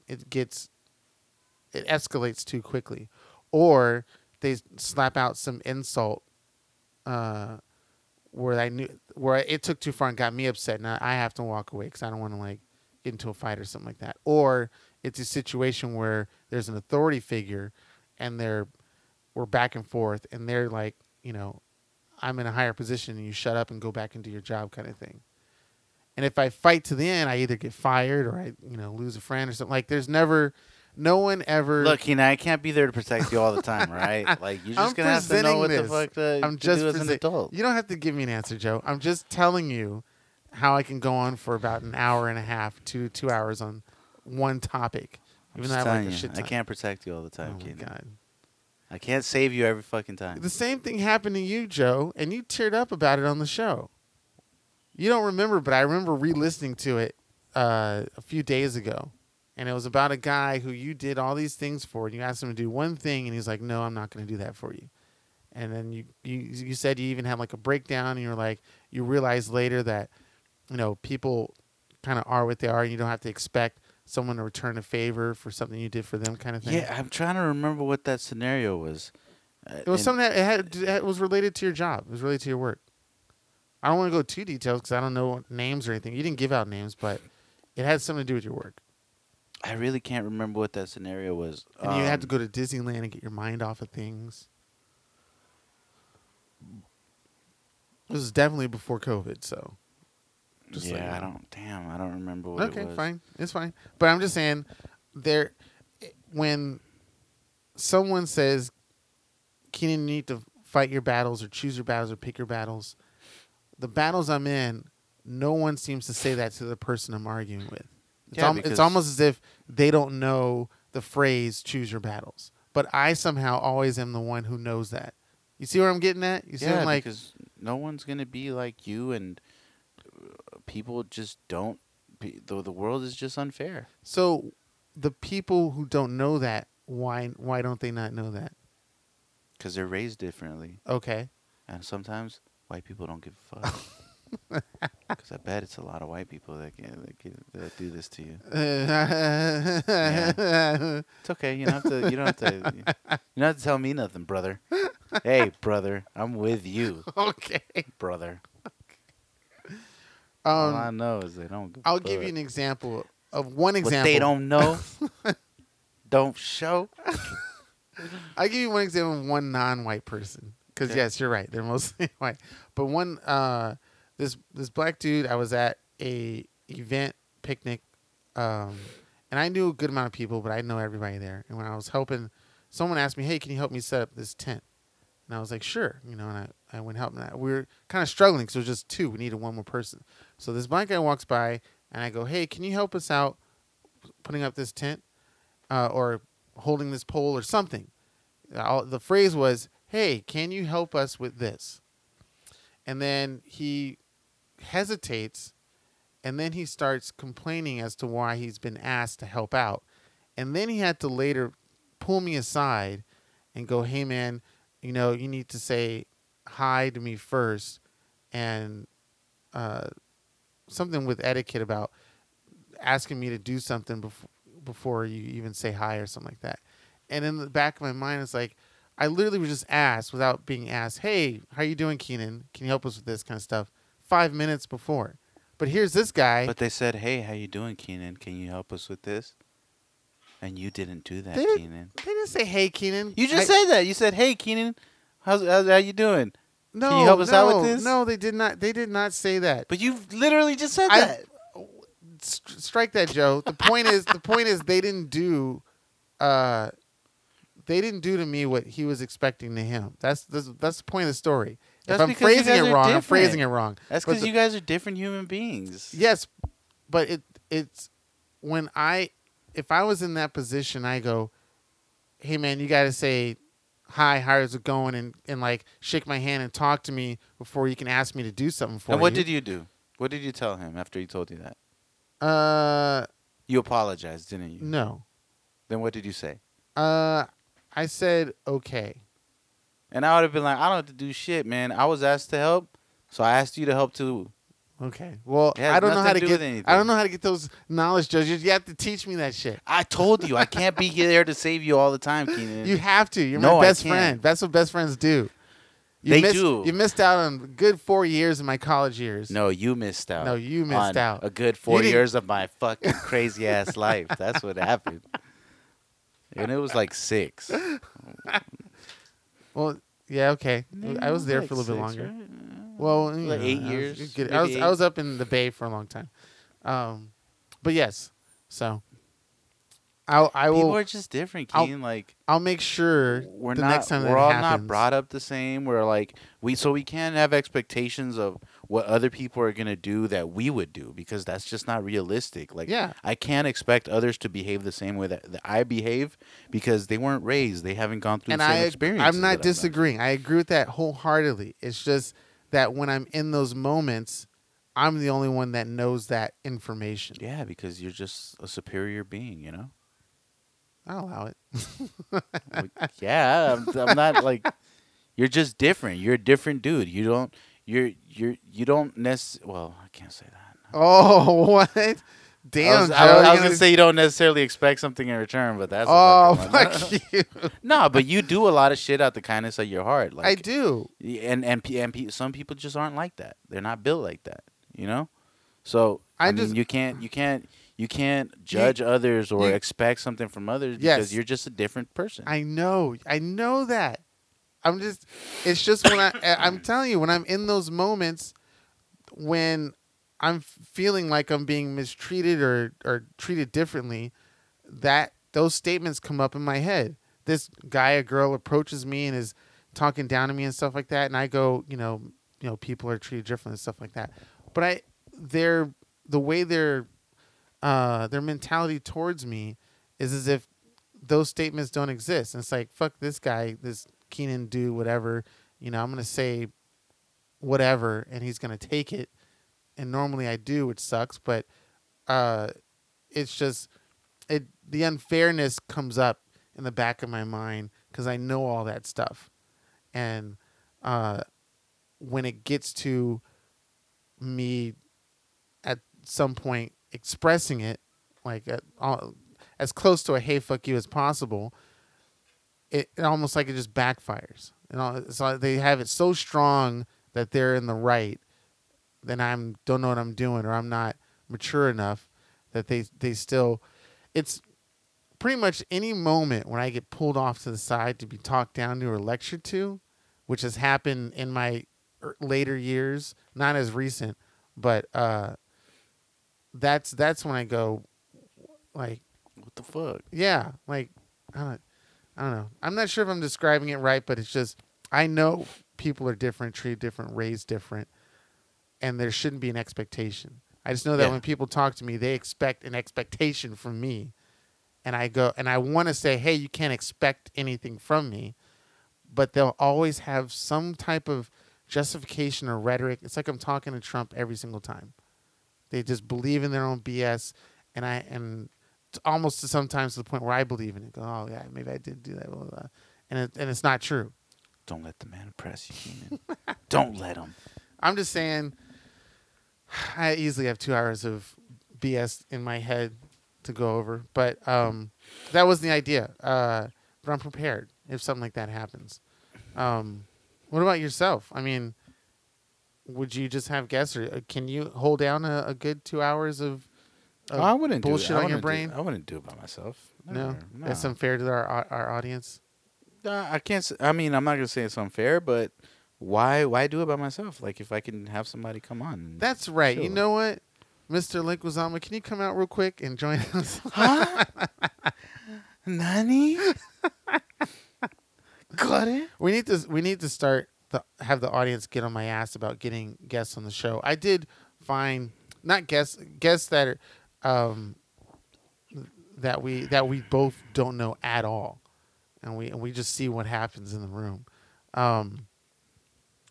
escalates too quickly, or they slap out some insult where it took too far and got me upset. Now I have to walk away because I don't want to get into a fight or something like that. Or it's a situation where there's an authority figure and we're back and forth and they're like, I'm in a higher position and you shut up and go back and do your job kind of thing. And if I fight to the end, I either get fired or I lose a friend or something. Like there's never. No one ever. Look, I can't be there to protect you all the time, right? You're just going to have to know what the fuck to do as an adult. You don't have to give me an answer, Joe. I'm just telling you how I can go on for about an hour and a half to 2 hours on one topic. Even though I like a shit ton. I can't protect you all the time, Keenan. Oh, my God. I can't save you every fucking time. The same thing happened to you, Joe, and you teared up about it on the show. You don't remember, but I remember re-listening to it a few days ago. And it was about a guy who you did all these things for, and you asked him to do one thing, and he's like, "No, I'm not going to do that for you." And then you said you even had a breakdown, and you were like, you realized later that people kind of are what they are, and you don't have to expect someone to return a favor for something you did for them, kind of thing. Yeah, I'm trying to remember what that scenario was. It was something that it was related to your job. It was related to your work. I don't want to go too detailed because I don't know names or anything. You didn't give out names, but it had something to do with your work. I really can't remember what that scenario was. And you had to go to Disneyland and get your mind off of things. This was definitely before COVID, so. I don't remember what it was. Okay, fine. It's fine. But I'm just saying, when someone says, Keenan, you need to fight your battles or choose your battles or pick your battles, the battles I'm in, no one seems to say that to the person I'm arguing with. It's almost as if they don't know the phrase "choose your battles," but I somehow always am the one who knows that. You see where I'm getting at? You see what I'm like? Because no one's gonna be like you, and people just don't. The world is just unfair. So, the people who don't know that, why don't they not know that? Because they're raised differently. Okay. And sometimes white people don't give a fuck. Because I bet it's a lot of white people that do this to you. Yeah. It's okay. You don't have to tell me nothing, brother. Hey, brother, I'm with you. Okay, brother. Okay. All I know is they don't. I'll give you an example of one example. What they don't know, don't show. I'll give you one example of one non-white person. Because yes, you're right. They're mostly white. But one, this black dude. I was at a event picnic, and I knew a good amount of people, but I know everybody there. And when I was helping, someone asked me, "Hey, can you help me set up this tent?" And I was like, "Sure," And I went helping. We were kind of struggling because it was just two. We needed one more person. So this black guy walks by, and I go, "Hey, can you help us out putting up this tent, or holding this pole or something?" The phrase was, "Hey, can you help us with this?" And then he hesitates, and then he starts complaining as to why he's been asked to help out. And then he had to later pull me aside and go, "Hey, man, you need to say hi to me first," and something with etiquette about asking me to do something before you even say hi or something like that. And in the back of my mind, it's like, I literally was just asked without being asked, "Hey, how you doing, Keenan? Can you help us with this kind of stuff?" 5 minutes before. But here's this guy. But they said, "Hey, how you doing, Keenan? Can you help us with this?" And you didn't do that, Keenan. They didn't say, "Hey, Keenan." You just said that. You said, "Hey, Keenan, how you doing? No, can you help us out with this?" No, they did not. They did not say that. But you literally just said that. Strike that, Joe. The point is, they didn't do. They didn't do to me what he was expecting to him. That's the point of the story. If I'm phrasing it wrong, I'm phrasing it wrong. That's because you guys are different human beings. Yes, but it's when if I was in that position, I go, "Hey, man, you got to say hi, how is it going?" And like shake my hand and talk to me before you can ask me to do something for you. And what did you do? What did you tell him after he told you that? You apologized, didn't you? No. Then what did you say? I said, "Okay." And I would have been like, "I don't have to do shit, man. I was asked to help, so I asked you to help too." Okay. Well, I don't know how to get those knowledge judges. You have to teach me that shit. I told you I can't be there to save you all the time, Keenan. You have to. You're my best friend. That's what best friends do. You missed out on a good 4 years of my college years. No, you missed out. No, you missed out. A good 4 years of my fucking crazy ass life. That's what happened. And it was like 6. Well, yeah, okay. I was there for a little bit longer. Right? Well, like 8 years. I was up in the Bay for a long time. But yes, so people are just different, Keen. I'll make sure next time we're all not brought up the same. We're like we can't have expectations of what other people are gonna do that we would do, because that's just not realistic. I can't expect others to behave the same way that I behave, because they weren't raised, they haven't gone through the same experience. I'm not disagreeing. I agree with that wholeheartedly. It's just that when I'm in those moments, I'm the only one that knows that information. Yeah, because you're just a superior being, you know. I'll allow it. Yeah, I'm not like, you're just different. You're a different dude. Well, I can't say that. Oh, what? Damn, I was going to say you don't necessarily expect something in return, but that's... Oh, fuck you. No, but you do a lot of shit out the kindness of your heart. I do. And some people just aren't like that. They're not built like that, you know? So, I mean, you can't judge others or expect something from others because you're just a different person. I know that. It's just when I'm telling you, when I'm in those moments when I'm feeling like I'm being mistreated or treated differently, that those statements come up in my head. This guy, a girl approaches me and is talking down to me and stuff like that. And I go, you know, people are treated differently and stuff like that. But their mentality towards me is as if those statements don't exist. And it's like, fuck this guy, this Keenan dude, whatever. You know, I'm going to say whatever, and he's going to take it. And normally I do, which sucks. But it's just the unfairness comes up in the back of my mind because I know all that stuff. And when it gets to me at some point expressing it, like as close to a hey fuck you as possible, it almost like it just backfires. You know, so they have it so strong that they're in the right, then I'm don't know what I'm doing, or I'm not mature enough that they still. It's pretty much any moment when I get pulled off to the side to be talked down to or lectured to, which has happened in my later years, not as recent, but that's when I go, like, what the fuck? Yeah, like I don't know. I'm not sure if I'm describing it right, but it's just, I know people are different, treated different, raised different, and there shouldn't be an expectation. I just know that when people talk to me, they expect an expectation from me. And I go, and I want to say, hey, you can't expect anything from me, but they'll always have some type of justification or rhetoric. It's like I'm talking to Trump every single time. They just believe in their own BS, and almost sometimes to the point where I believe in it. Go, oh yeah, maybe I did do that, blah, blah, blah. And it's not true. Don't let the man oppress you, human. Don't let him. I'm just saying, I easily have 2 hours of BS in my head to go over, but that was the idea. But I'm prepared if something like that happens. What about yourself? I mean, would you just have guests, or can you hold down a good 2 hours of? I wouldn't bullshit do it. On your brain. I wouldn't do it by myself. Never. No, that's unfair to our audience. I can't. I mean, I'm not gonna say it's unfair, but why do it by myself? Like, if I can have somebody come on. That's right. Chill. You know what, Mr. Linkwazama, can you come out real quick and join us? Huh? Nani? Got it. We need to start have the audience get on my ass about getting guests on the show. I did find not guests that are. That we both don't know at all, and we just see what happens in the room,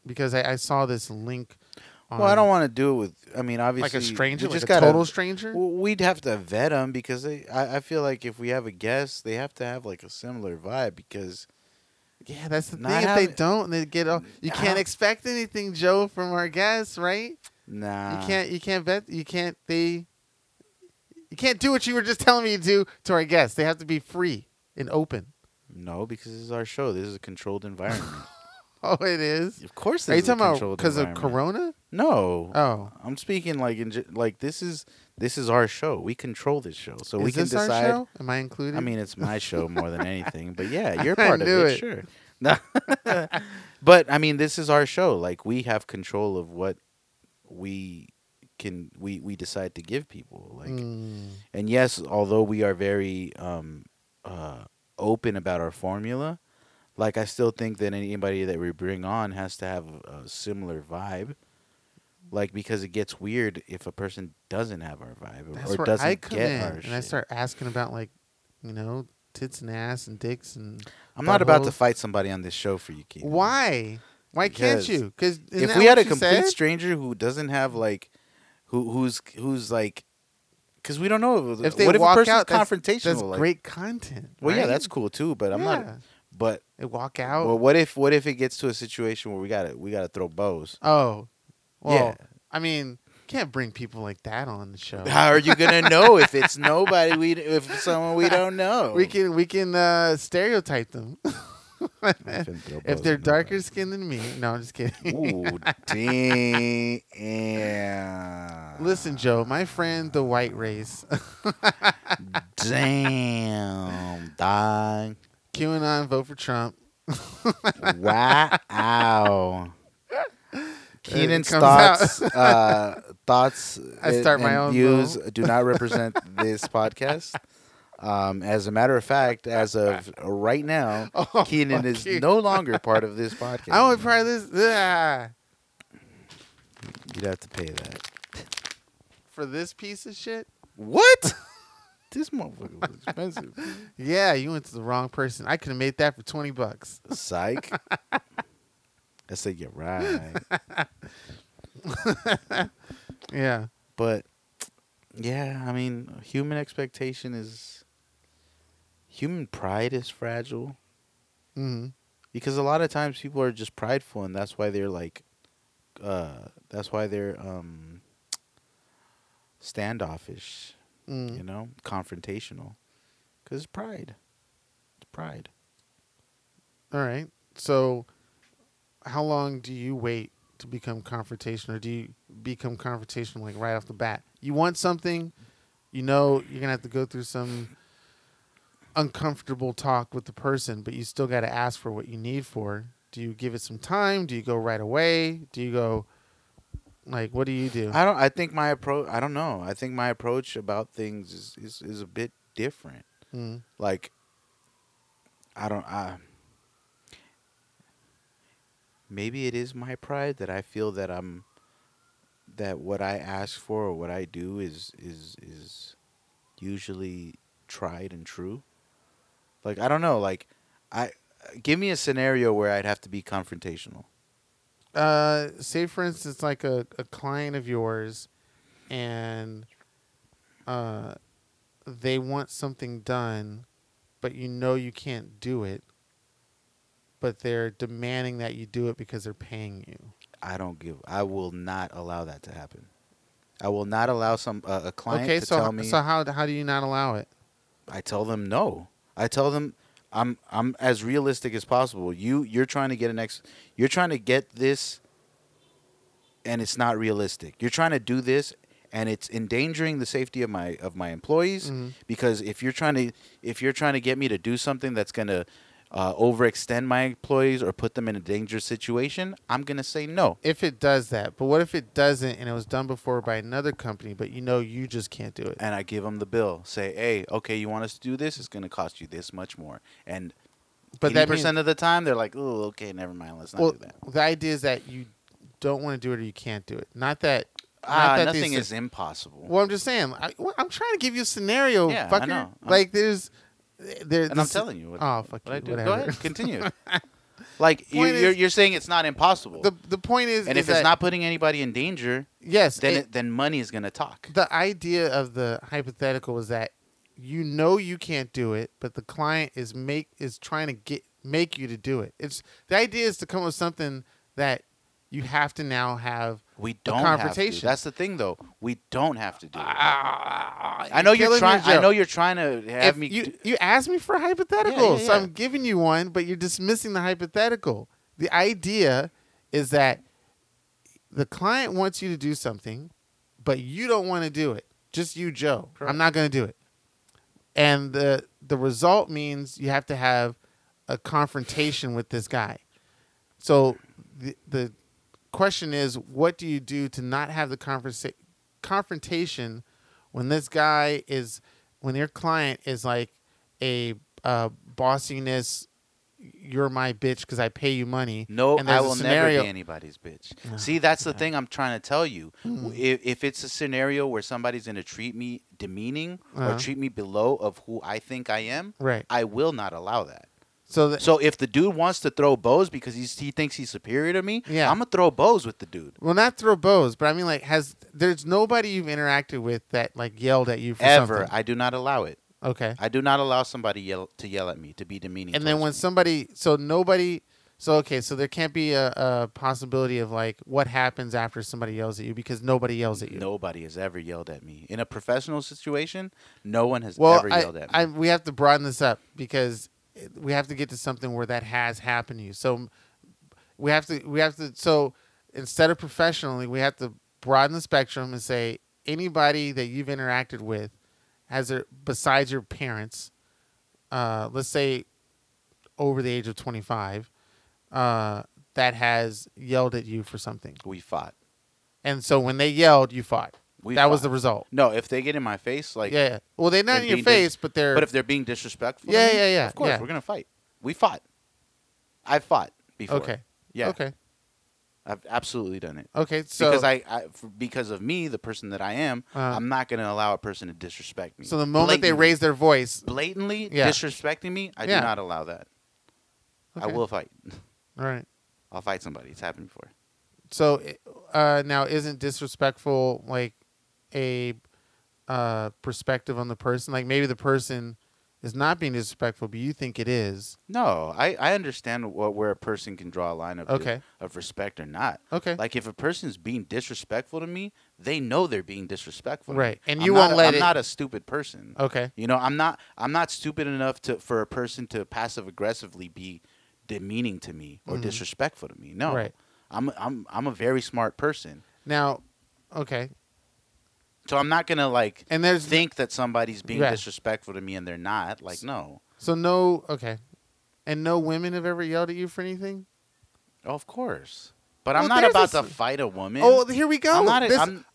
because I saw this link. Well, I don't want to do it with. I mean, obviously, like a stranger, like a total stranger. We'd have to vet them, because I feel like if we have a guest, they have to have like a similar vibe, because. Yeah, that's the thing. If they don't, they get off. You can't expect anything, Joe, from our guests, right? Nah, you can't vet. You can't do what you were just telling me to do to our guests. They have to be free and open. No, because this is our show. This is a controlled environment. Oh, it is? Of course this is a controlled environment. Are you talking about because of Corona? No. Oh. I'm speaking like this is our show. We control this show. So we can decide. Is this our show? Am I included? I mean, it's my show more than anything. But yeah, you're part of it. Sure. But I mean, this is our show. Like, we have control of what we decide to give people, like, and yes, although we are very open about our formula, like, I still think that anybody that we bring on has to have a similar vibe, like, because it gets weird if a person doesn't have our vibe. That's or doesn't I come get in our and shit. I start asking about, like, you know, tits and ass and dicks and. I'm not about to fight somebody on this show for you, Keith. Why? Why because can't you? Because if we had a complete stranger who doesn't have like. Who's like, because we don't know if they what if walk a person's out, confrontational. That's like, great content. Well, right? Yeah, that's cool too. But I'm not. But they walk out. Well, what if it gets to a situation where we gotta throw bows? Oh, well, yeah. I mean, can't bring people like that on the show. How are you gonna know if it's nobody? If someone we don't know, we can stereotype them. If they're darker skinned than me. No, I'm just kidding. Ooh, damn. Listen, Joe, my friend, the white race. Damn, dog. QAnon, vote for Trump. Wow. Keenan's thoughts. I start my own views role. Do not represent this podcast. As a matter of fact, as of right now, Keenan is no longer part of this podcast. I want part of this. You'd have to pay that for this piece of shit. What? This motherfucker was expensive. Yeah, you went to the wrong person. I could have made that for $20. Psych. I said you're right. Yeah, but yeah, I mean, human expectation is. Human pride is fragile, because a lot of times people are just prideful, and that's why they're like that's why they're standoffish, you know, confrontational, because pride. It's pride. All right. So, how long do you wait to become confrontational, or do you become confrontational like right off the bat? You want something, you know, you're gonna have to go through some uncomfortable talk with the person, but you still got to ask for what you need for. Do you give it some time? Do you go right away? Do you go, like, what do you do? I think my approach about things is a bit different. Like, maybe it is my pride that I feel that what I ask for or what I do is usually tried and true. Like, I don't know. Like, give me a scenario where I'd have to be confrontational. Say for instance, like a client of yours, and they want something done, but you know you can't do it, but they're demanding that you do it because they're paying you. I will not allow that to happen. I will not allow a client to tell me. So how do you not allow it? I tell them no. I tell them I'm as realistic as possible. You're trying to get you're trying to get this, and it's not realistic. You're trying to do this, and it's endangering the safety of my employees, because if you're trying to get me to do something that's going to overextend my employees or put them in a dangerous situation, I'm going to say no. If it does that. But what if it doesn't and it was done before by another company, but you know you just can't do it? And I give them the bill. Say, hey, okay, you want us to do this? It's going to cost you this much more. And 80% of the time, they're like, oh, okay, never mind. Let's not do that. The idea is that you don't want to do it or you can't do it. Not that nothing is impossible. Well, I'm just saying, I'm trying to give you a scenario, fucker. I know. Like, there's... I'm telling you. Go ahead, continue. Like, you're saying it's not impossible. The point is, and if it's not putting anybody in danger, yes, then money is going to talk. The idea of the hypothetical is that you know you can't do it, but the client is trying to make you to do it. It's the idea is to come up with something that you have to now have. We don't have to. That's the thing, though. We don't have to do it. I know you're trying to have me. You asked me for a hypothetical, so I'm giving you one, but you're dismissing the hypothetical. The idea is that the client wants you to do something, but you don't want to do it. Just you, Joe. Correct. I'm not going to do it. And the result means you have to have a confrontation with this guy. So the question is, what do you do to not have the confrontation when this guy when your client is like a bossiness, you're my bitch because I pay you money. No, I will never be anybody's bitch. No. See, that's the thing I'm trying to tell you. If it's a scenario where somebody's going to treat me demeaning or treat me below of who I think I am, right, I will not allow that. So if the dude wants to throw bows because he thinks he's superior to me, I'm going to throw bows with the dude. Well, not throw bows, but I mean, like, there's nobody you've interacted with that, like, yelled at you for something? Ever. I do not allow it. Okay. I do not allow somebody to yell at me, to be demeaning. And then when somebody, so there can't be a possibility of, like, what happens after somebody yells at you because nobody yells at you. Nobody has ever yelled at me. In a professional situation, no one has ever yelled at me. We have to broaden this up because... we have to get to something where that has happened to you. So we have to. So instead of professionally, we have to broaden the spectrum and say anybody that you've interacted with besides your parents, let's say over the age of 25, that has yelled at you for something. We fought. And so when they yelled, you fought. That was the result. No, if they get in my face, like... yeah. Well, they're not in your face, but they're... but if they're being disrespectful... yeah. Of course, we're going to fight. We fought. I fought before. Okay. Yeah. Okay. I've absolutely done it. Okay, so... because because of me, the person that I am, I'm not going to allow a person to disrespect me. So the moment they raise their voice... blatantly disrespecting me, I do not allow that. Okay. I will fight. All right. I'll fight somebody. It's happened before. So now isn't disrespectful, like... a perspective on the person, like maybe the person is not being disrespectful, but you think it is. No, I understand where a person can draw a line of respect or not. Okay. Like, if a person's being disrespectful to me, they know they're being disrespectful. Right. And you won't let it. I'm not a stupid person. Okay. You know, I'm not stupid enough for a person to passive aggressively be demeaning to me or disrespectful to me. No. Right. I'm a very smart person. Now, okay. So I'm not gonna think that somebody's being disrespectful to me and they're not. Like, no. So no, okay. And no women have ever yelled at you for anything? Oh, of course. But I'm not about to fight a woman. Oh, here we go.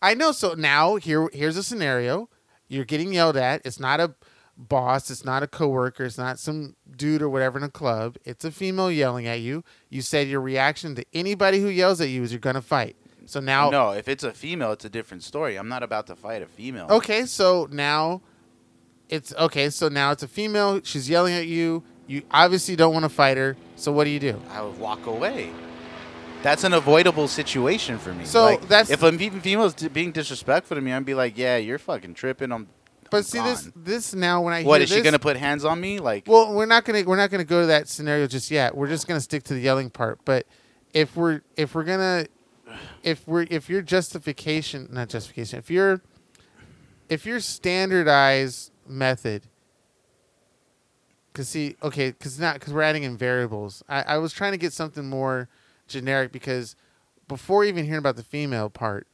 I know. So now here's a scenario. You're getting yelled at. It's not a boss. It's not a coworker. It's not some dude or whatever in a club. It's a female yelling at you. You said your reaction to anybody who yells at you is you're gonna fight. So now, no, if it's a female, it's a different story. I'm not about to fight a female. Okay, so now it's a female. She's yelling at you. You obviously don't want to fight her. So what do? I would walk away. That's an avoidable situation for me. So if a female's being disrespectful to me, I'd be like, "Yeah, you're fucking tripping." This now when I hear this, is she gonna put hands on me? Like, well, we're not gonna go to that scenario just yet. We're just gonna stick to the yelling part. But if your standardized method, because we're adding in variables. I was trying to get something more generic because before even hearing about the female part,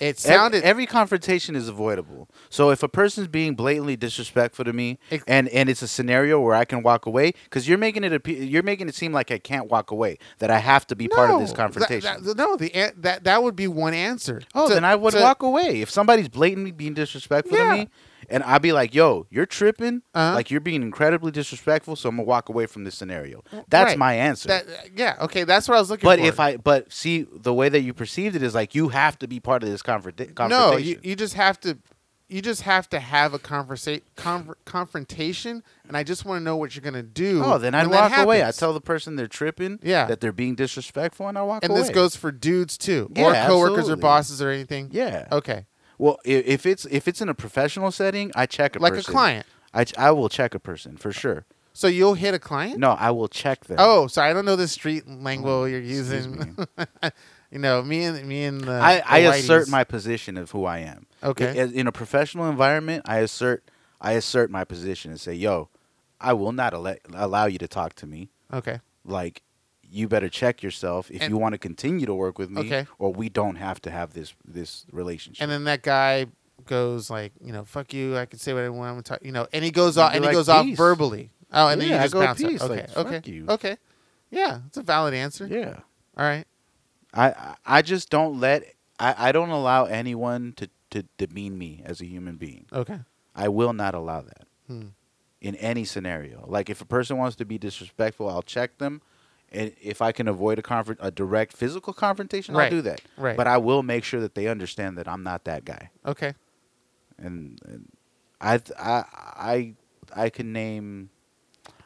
it sounded every confrontation is avoidable. So if a person's being blatantly disrespectful to me, and it's a scenario where I can walk away, because you're making it seem like I can't walk away, that I have to be part of this confrontation. That would be one answer. Oh, then I would walk away if somebody's blatantly being disrespectful to me, and I'd be like, "Yo, you're tripping. Like, you're being incredibly disrespectful. So I'm gonna walk away from this scenario." That's my answer. That's what I was looking for. But see, the way that you perceived it is like you have to be part of this confrontation. No, you just have to have a confrontation, and I just want to know what you're gonna do. Oh, then I walk away. I tell the person they're tripping, that they're being disrespectful, and I walk away. And this goes for dudes too, or coworkers, or bosses, or anything. Yeah. Okay. Well, if it's in a professional setting, I check a person. Like a client. I will check a person, for sure. So you'll hit a client? No, I will check them. Oh, sorry. I don't know the street lingo you're using. You know, me and the I assert my position of who I am. Okay. In a professional environment, I assert my position and say, "Yo, I will not allow you to talk to me." Okay. Like, you better check yourself if you want to continue to work with me, or we don't have to have this relationship. And then that guy goes like, "You know, fuck you. I can say what I want. I'm gonna talk." You know, and he goes off, and like, he goes off verbally. Oh, and then you just bounce it. Okay, like, fuck you. Okay, yeah, it's a valid answer. Yeah, all right. I just don't I don't allow anyone to demean me as a human being. Okay, I will not allow that in any scenario. Like, if a person wants to be disrespectful, I'll check them. And if I can avoid a direct physical confrontation, I'll do that. Right. But I will make sure that they understand that I'm not that guy. Okay. And I can name.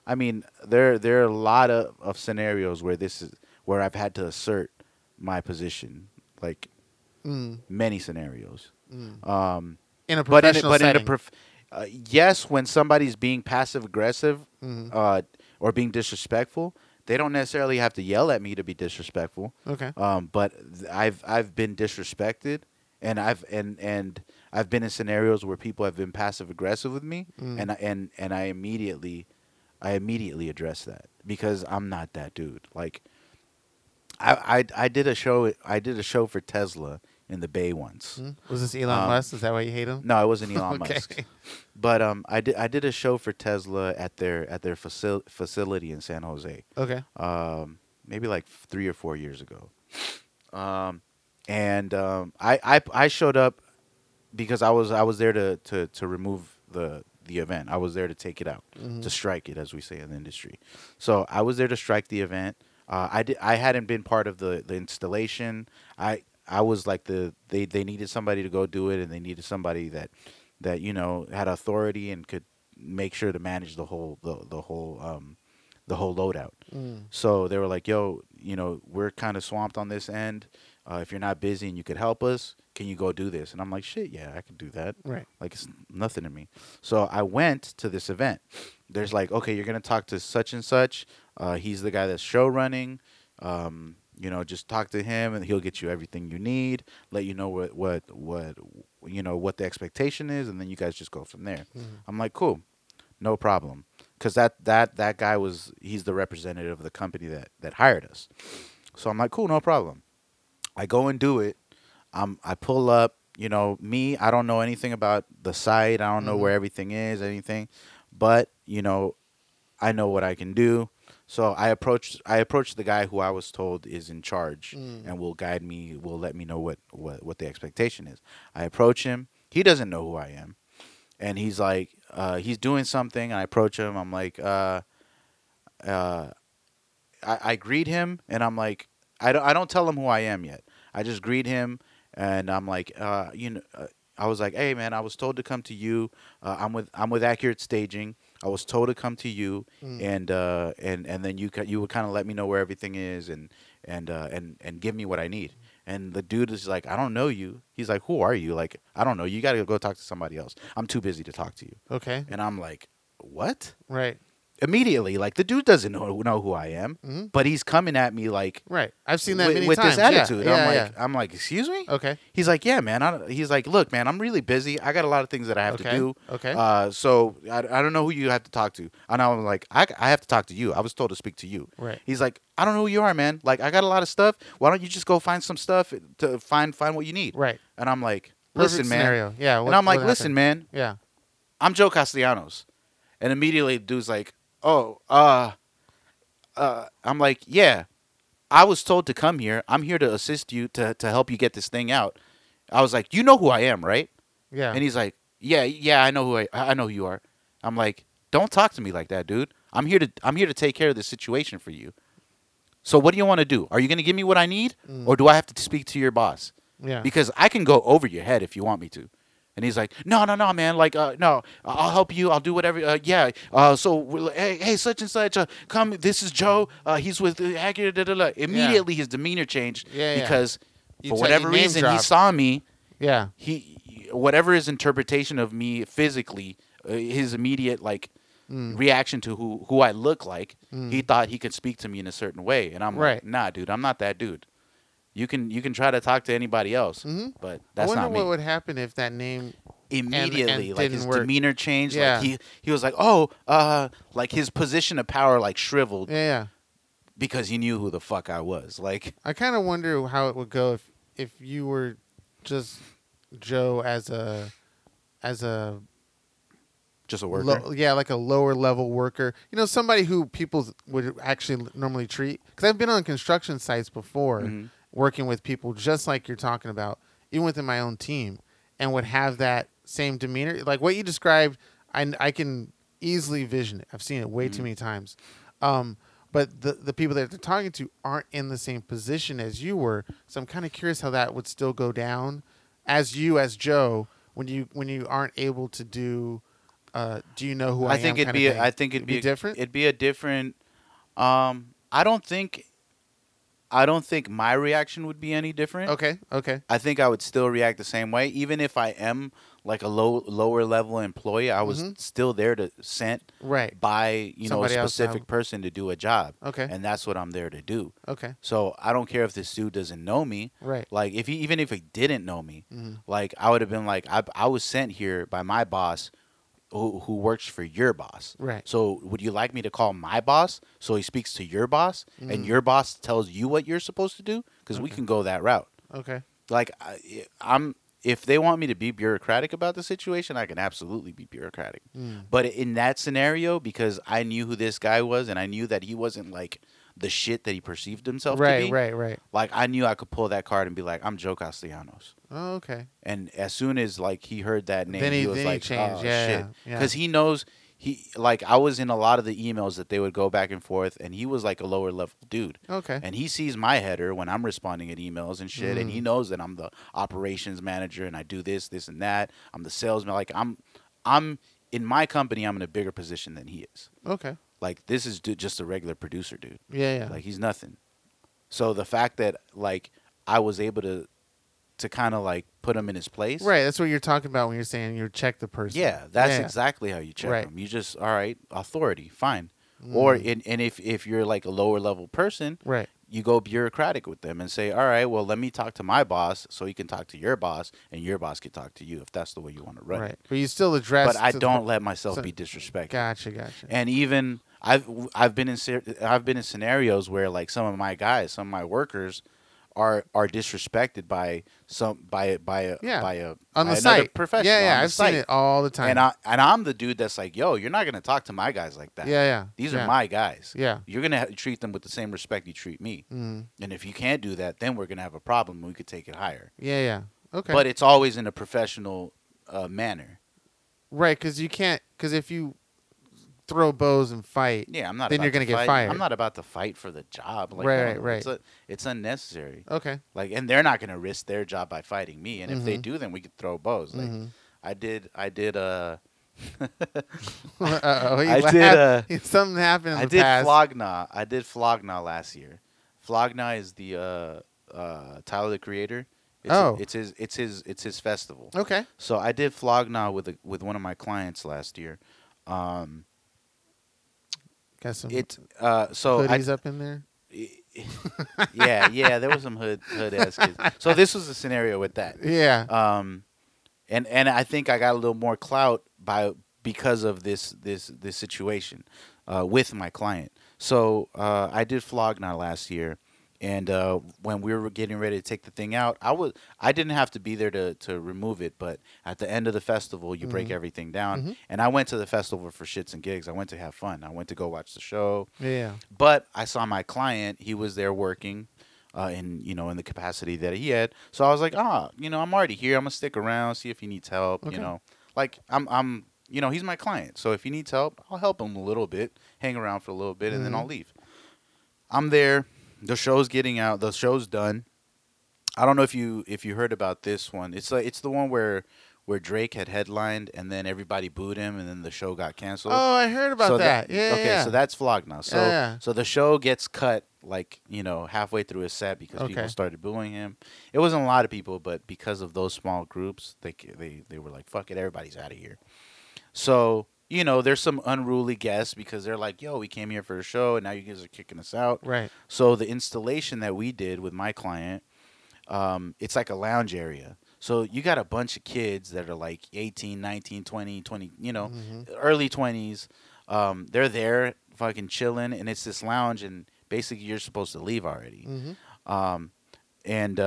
I mean, there are a lot of scenarios where this is where I've had to assert my position, like many scenarios. In a professional setting. Yes, when somebody's being passive aggressive or being disrespectful. They don't necessarily have to yell at me to be disrespectful. Okay. But I've been disrespected, and I've been in scenarios where people have been passive aggressive with me, and I immediately address that because I'm not that dude. Like, I did a show for Tesla in the Bay once. Was this Elon Musk? Is that why you hate him? No, it wasn't Elon Musk. But I did a show for Tesla at their facility in San Jose. Okay. Maybe like 3 or 4 years ago. I showed up because I was there to remove the event. I was there to take it out, to strike it, as we say in the industry. So I was there to strike the event. I hadn't been part of the installation. I was like they needed somebody to go do it, and they needed somebody that you know had authority and could make sure to manage the whole the whole load out. So they were like, yo, you know, we're kind of swamped on this end. If you're not busy and you could help us, can you go do this? And I'm like, shit, yeah, I can do that. Right. Like, it's nothing to me. So I went to this event. There's like, okay, you're going to talk to such and such. He's the guy that's show running. You know, just talk to him and he'll get you everything you need, let you know what the expectation is, and then you guys just go from there. I'm like, cool, no problem. Because that guy he's the representative of the company that hired us. So I'm like, cool, no problem. I go and do it. I pull up, you know, I don't know anything about the site. I don't know where everything is, anything. But, you know, I know what I can do. So I approached the guy who I was told is in charge and will guide me, will let me know what the expectation is. I approach him. He doesn't know who I am. And he's like, he's doing something. And I approach him. I'm like, I greet him. And I'm like, I don't tell him who I am yet. I just greet him. And I'm like, I was like, hey, man, I was told to come to you. I'm with Accurate Staging. I was told to come to you, and then you would kind of let me know where everything is, and give me what I need. And the dude is like, I don't know you. He's like, who are you? Like, I don't know. You got to go talk to somebody else. I'm too busy to talk to you. Okay. And I'm like, what? Right. Immediately, like, the dude doesn't know who I am, but he's coming at me like, right. I've seen that many times. With this attitude. Yeah. I'm like, excuse me? Okay. He's like, yeah, man. He's like, look, man, I'm really busy. I got a lot of things that I have to do. Okay. So I don't know who you have to talk to. And I'm like, I have to talk to you. I was told to speak to you. Right. He's like, I don't know who you are, man. Like, I got a lot of stuff. Why don't you just go find some stuff to find what you need? Right. And I'm like, listen, man. Yeah. Listen, man. Yeah. I'm Joe Castellanos. And immediately the dude's like, I'm like, yeah, I was told to come here. I'm here to assist you, to help you get this thing out. I was like, you know who I am, right? Yeah. And he's like, yeah, I know who you are. I'm like, don't talk to me like that, dude. I'm here to take care of this situation for you. So what do you want to do? Are you going to give me what I need, or do I have to speak to your boss? Yeah. Because I can go over your head if you want me to. And he's like, no, man. Like, no, I'll help you. I'll do whatever. So, hey, such and such. Come. This is Joe. He's with Accurate. Immediately, his demeanor changed because for whatever reason he saw me. Yeah. He, whatever his interpretation of me physically, his immediate reaction to who I look like, he thought he could speak to me in a certain way. And I'm like, nah, dude, I'm not that dude. You can try to talk to anybody else, but that's not me. I wonder what would happen if that name immediately his demeanor changed. Yeah. Like he was like, like his position of power like shriveled. Yeah. Because he knew who the fuck I was. Like, I kind of wonder how it would go if you were just Joe as a just a worker. Like a lower level worker. You know, somebody who people would actually normally treat. Because I've been on construction sites before. Working with people just like you're talking about, even within my own team, and would have that same demeanor. Like what you described, I can easily vision it. I've seen it way too many times. But the people that they're talking to aren't in the same position as you were. So I'm kind of curious how that would still go down as Joe, when you aren't able to do, do you know who I am? I think it'd be different. It'd be a different. I don't think my reaction would be any different. Okay. I think I would still react the same way. Even if I am like a lower level employee, I was still there to sent by a specific person to do a job. Okay. And that's what I'm there to do. Okay. So I don't care if this dude doesn't know me. Right. Like if he didn't know me, like I would have been like, I was sent here by my boss who works for your boss. Right. So would you like me to call my boss so he speaks to your boss and your boss tells you what you're supposed to do? Because we can go that route. Okay. Like, if they want me to be bureaucratic about the situation, I can absolutely be bureaucratic. But in that scenario, because I knew who this guy was and I knew that he wasn't like the shit that he perceived himself to be. Right. Like, I knew I could pull that card and be like, I'm Joe Castellanos. Oh, okay. And as soon as like he heard that name, he was like, oh, shit. Because he knows I was in a lot of the emails that they would go back and forth, and he was like a lower level dude. Okay. And he sees my header when I'm responding at emails and shit, and he knows that I'm the operations manager and I do this and that. I'm the salesman. Like I'm in my company, I'm in a bigger position than he is. Okay. Like, this is just a regular producer, dude. Yeah, yeah. Like, he's nothing. So the fact that, like, I was able to kind of, like, put him in his place. Right. That's what you're talking about when you're saying you check the person. Yeah. That's exactly how you check them. You just, all right, authority, fine. Mm. Or, if you're, like, a lower-level person, right, you go bureaucratic with them and say, all right, well, let me talk to my boss so he can talk to your boss, and your boss can talk to you if that's the way you want to run it. But you still address... But I don't let myself be disrespected. Gotcha, gotcha. And even... I've been in scenarios where, like, some of my guys, some of my workers, are disrespected by another professional. Yeah, yeah, I've seen it all the time. And I'm the dude that's like, yo, you're not gonna talk to my guys like that. Yeah, yeah. These are my guys. Yeah, you're gonna treat them with the same respect you treat me. Mm. And if you can't do that, then we're gonna have a problem. We could take it higher. Yeah, yeah. Okay. But it's always in a professional manner. Right, because you can't. Because if you throw bows and fight. Yeah, I'm not. Then you're gonna get fired. I'm not about to fight for the job. Like, right. It's unnecessary. Okay. Like, and they're not gonna risk their job by fighting me. And if they do, then we could throw bows. Like, I did. Something happened. In the past. Flog Gnaw. I did Flog Gnaw last year. Flog Gnaw is the Tyler the Creator. It's his festival. Okay. So I did Flog Gnaw with one of my clients last year. So hoodies up in there. Yeah, there was some hood ass kids. So this was the scenario with that. Yeah. And I think I got a little more clout because of this situation with my client. So I did Flog Gnaw last year, and when we were getting ready to take the thing out, I didn't have to be there to remove it, but at the end of the festival, you break everything down. Mm-hmm. And I went to the festival for shits and gigs. I went to have fun. I went to go watch the show. Yeah. But I saw my client. He was there working in the capacity that he had. So I was like, I'm already here. I'm going to stick around, see if he needs help. Okay. You know, like I'm he's my client. So if he needs help, I'll help him a little bit, hang around for a little bit, and then I'll leave. I'm there. The show's getting out. The show's done. I don't know if you heard about this one. It's like the one where Drake had headlined and then everybody booed him and then the show got canceled. Oh, I heard about that. Yeah. Okay, so that's Flog Gnaw. So so the show gets cut halfway through his set because people started booing him. It wasn't a lot of people, but because of those small groups, they were like, fuck it, everybody's out of here. So. There's some unruly guests because they're like, yo, we came here for a show, and now you guys are kicking us out. Right. So the installation that we did with my client, it's like a lounge area. So you got a bunch of kids that are like 18, 19, 20, early 20s. They're there fucking chilling, and it's this lounge, and basically you're supposed to leave already. Mm-hmm. And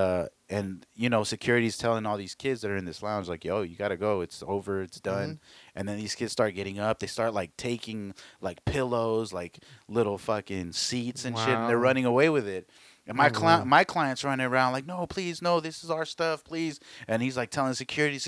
security's telling all these kids that are in this lounge, like, yo, you got to go. It's over. It's done. Mm-hmm. And then these kids start getting up. They start, like, taking, like, pillows, like, little fucking seats and shit. And they're running away with it. And my client's running around like, no, please, no, this is our stuff, please. And he's, like, telling security,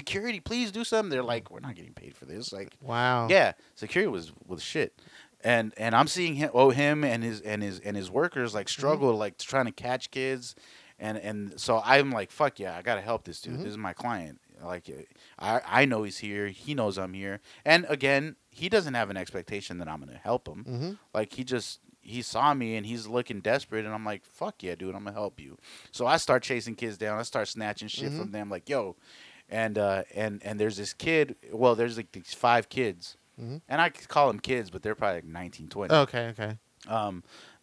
please do something. They're like, we're not getting paid for this. Like, wow. Yeah. Security was shit. And I'm seeing him and his workers, like, struggle, like, trying to catch kids. And so I'm like, fuck yeah, I got to help this dude. Mm-hmm. This is my client. Like, I know he's here. He knows I'm here. And, again, he doesn't have an expectation that I'm going to help him. Mm-hmm. Like, he saw me, and he's looking desperate. And I'm like, fuck yeah, dude, I'm going to help you. So I start chasing kids down. I start snatching shit from them. Like, yo. And there's this kid. Well, there's, like, these 5 kids. Mm-hmm. And I call them kids, but they're probably, like, 19, 20. Okay.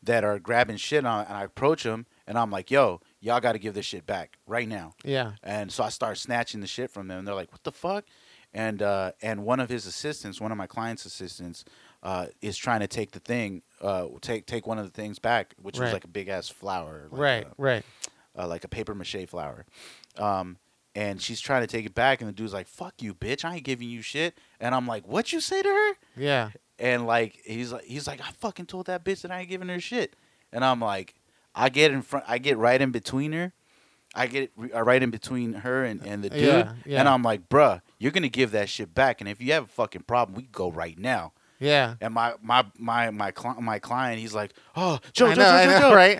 That are grabbing shit. And I approach them, and I'm like, yo. Y'all got to give this shit back right now. Yeah. And so I start snatching the shit from them. And they're like, what the fuck? And one of his assistants, one of my client's assistants, is trying to take the thing, take one of the things back, which was like a big-ass flower. Like like a papier-mâché flower. And she's trying to take it back. And the dude's like, fuck you, bitch. I ain't giving you shit. And I'm like, what you say to her? Yeah. And, like, he's like, I fucking told that bitch that I ain't giving her shit. And I'm like... I get right in between her and the dude, and I'm like, bruh, you're going to give that shit back, and if you have a fucking problem, we can go right now. Yeah. And my client, he's like, oh, Joe, right.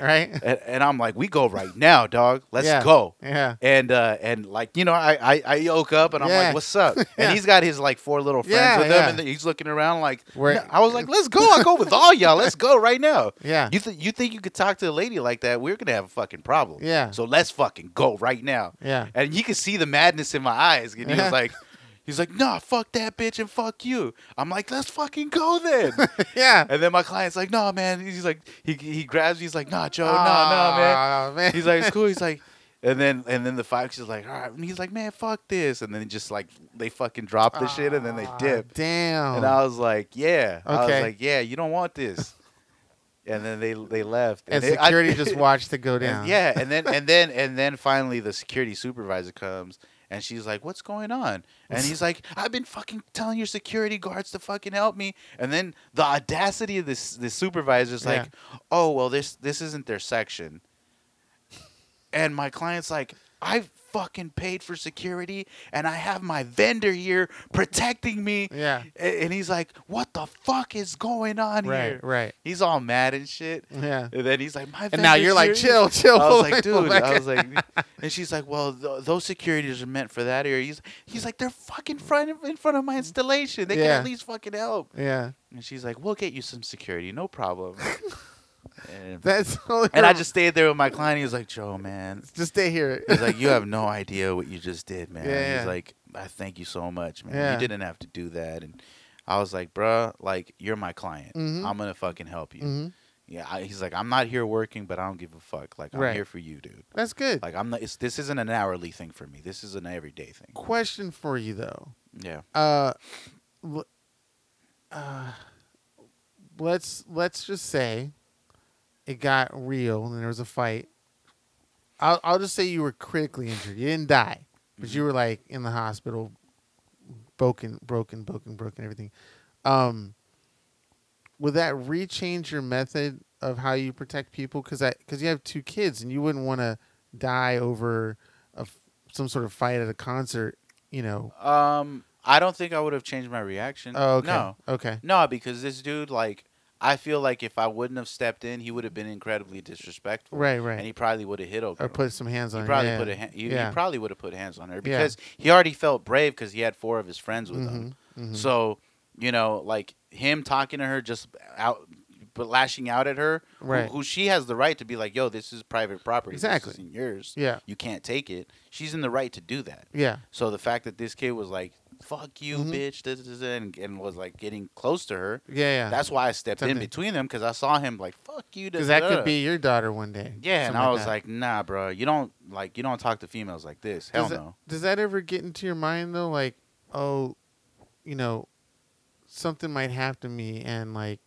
And I'm like, we go right now, dog. Let's go. Yeah. And like, you know, I yoke up and I'm like, what's up? Yeah. And he's got his like four little friends with him, and he's looking around like, I was like, let's go. I'll go with all y'all. Let's go right now. Yeah. You think you could talk to a lady like that? We're gonna have a fucking problem. Yeah. So let's fucking go right now. Yeah. And you can see the madness in my eyes, and he was like. He's like, nah, fuck that bitch and fuck you. I'm like, let's fucking go then. Yeah. And then my client's like, no, man. He's like, he grabs me. He's like, nah, Joe, no, man. He's like, it's cool. He's like, and then the Fox is like, all right. And he's like, man, fuck this. And then just like they fucking drop the shit and then they dip. Damn. And I was like, yeah. Okay. I was like, yeah, you don't want this. And then they left. And security just watched it go down. Yeah. And then finally the security supervisor comes. And she's like, what's going on? And he's like, I've been fucking telling your security guards to fucking help me. And then the audacity of this supervisor's like, oh, well, this isn't their section. And my client's like, I fucking paid for security, and I have my vendor here protecting me. Yeah. And he's like, what the fuck is going on here? Right. He's all mad and shit. Yeah. And then he's like, my vendor's here. And now you're like, chill. I was like, dude. I was like, and she's like, well, those securities are meant for that area. He's like, they're fucking in front of my installation. They can at least fucking help. Yeah. And she's like, we'll get you some security. No problem. And I just stayed there with my client. He was like, Joe, man, just stay here. He's like, you have no idea what you just did, man. Yeah. He's like, I thank you so much, man. Yeah. You didn't have to do that. And I was like, bruh, like, you're my client. Mm-hmm. I'm going to fucking help you. Mm-hmm. Yeah. He's like, I'm not here working, but I don't give a fuck. Like, I'm here for you, dude. That's good. Like, I'm not, this isn't an hourly thing for me. This is an everyday thing. Question for you, though. Yeah. Let's just say it got real, and there was a fight. I'll just say you were critically injured. You didn't die, but you were like in the hospital, broken, everything. Would that rechange your method of how you protect people? Because you have two kids, and you wouldn't want to die over some sort of fight at a concert, you know. I don't think I would have changed my reaction. Oh, okay. No. Okay. No, because this dude, like, I feel like if I wouldn't have stepped in, he would have been incredibly disrespectful. Right. And he probably would have hit over. Or put some hands on her. He probably would have put hands on her because he already felt brave because he had four of his friends with him. Mm-hmm. So, you know, like him talking to her, just out, but lashing out at her, who she has the right to be like, yo, this is private property. Exactly. This isn't yours. Yeah. You can't take it. She's in the right to do that. Yeah. So the fact that this kid was like, fuck you, bitch, and was like getting close to her. Yeah. That's why I stepped in between them because I saw him like, fuck you. Because that could be your daughter one day. Yeah, and I was like, nah, bro, you don't talk to females like this. Hell no. Does that ever get into your mind though? Like, oh, you know, something might happen to me, and like,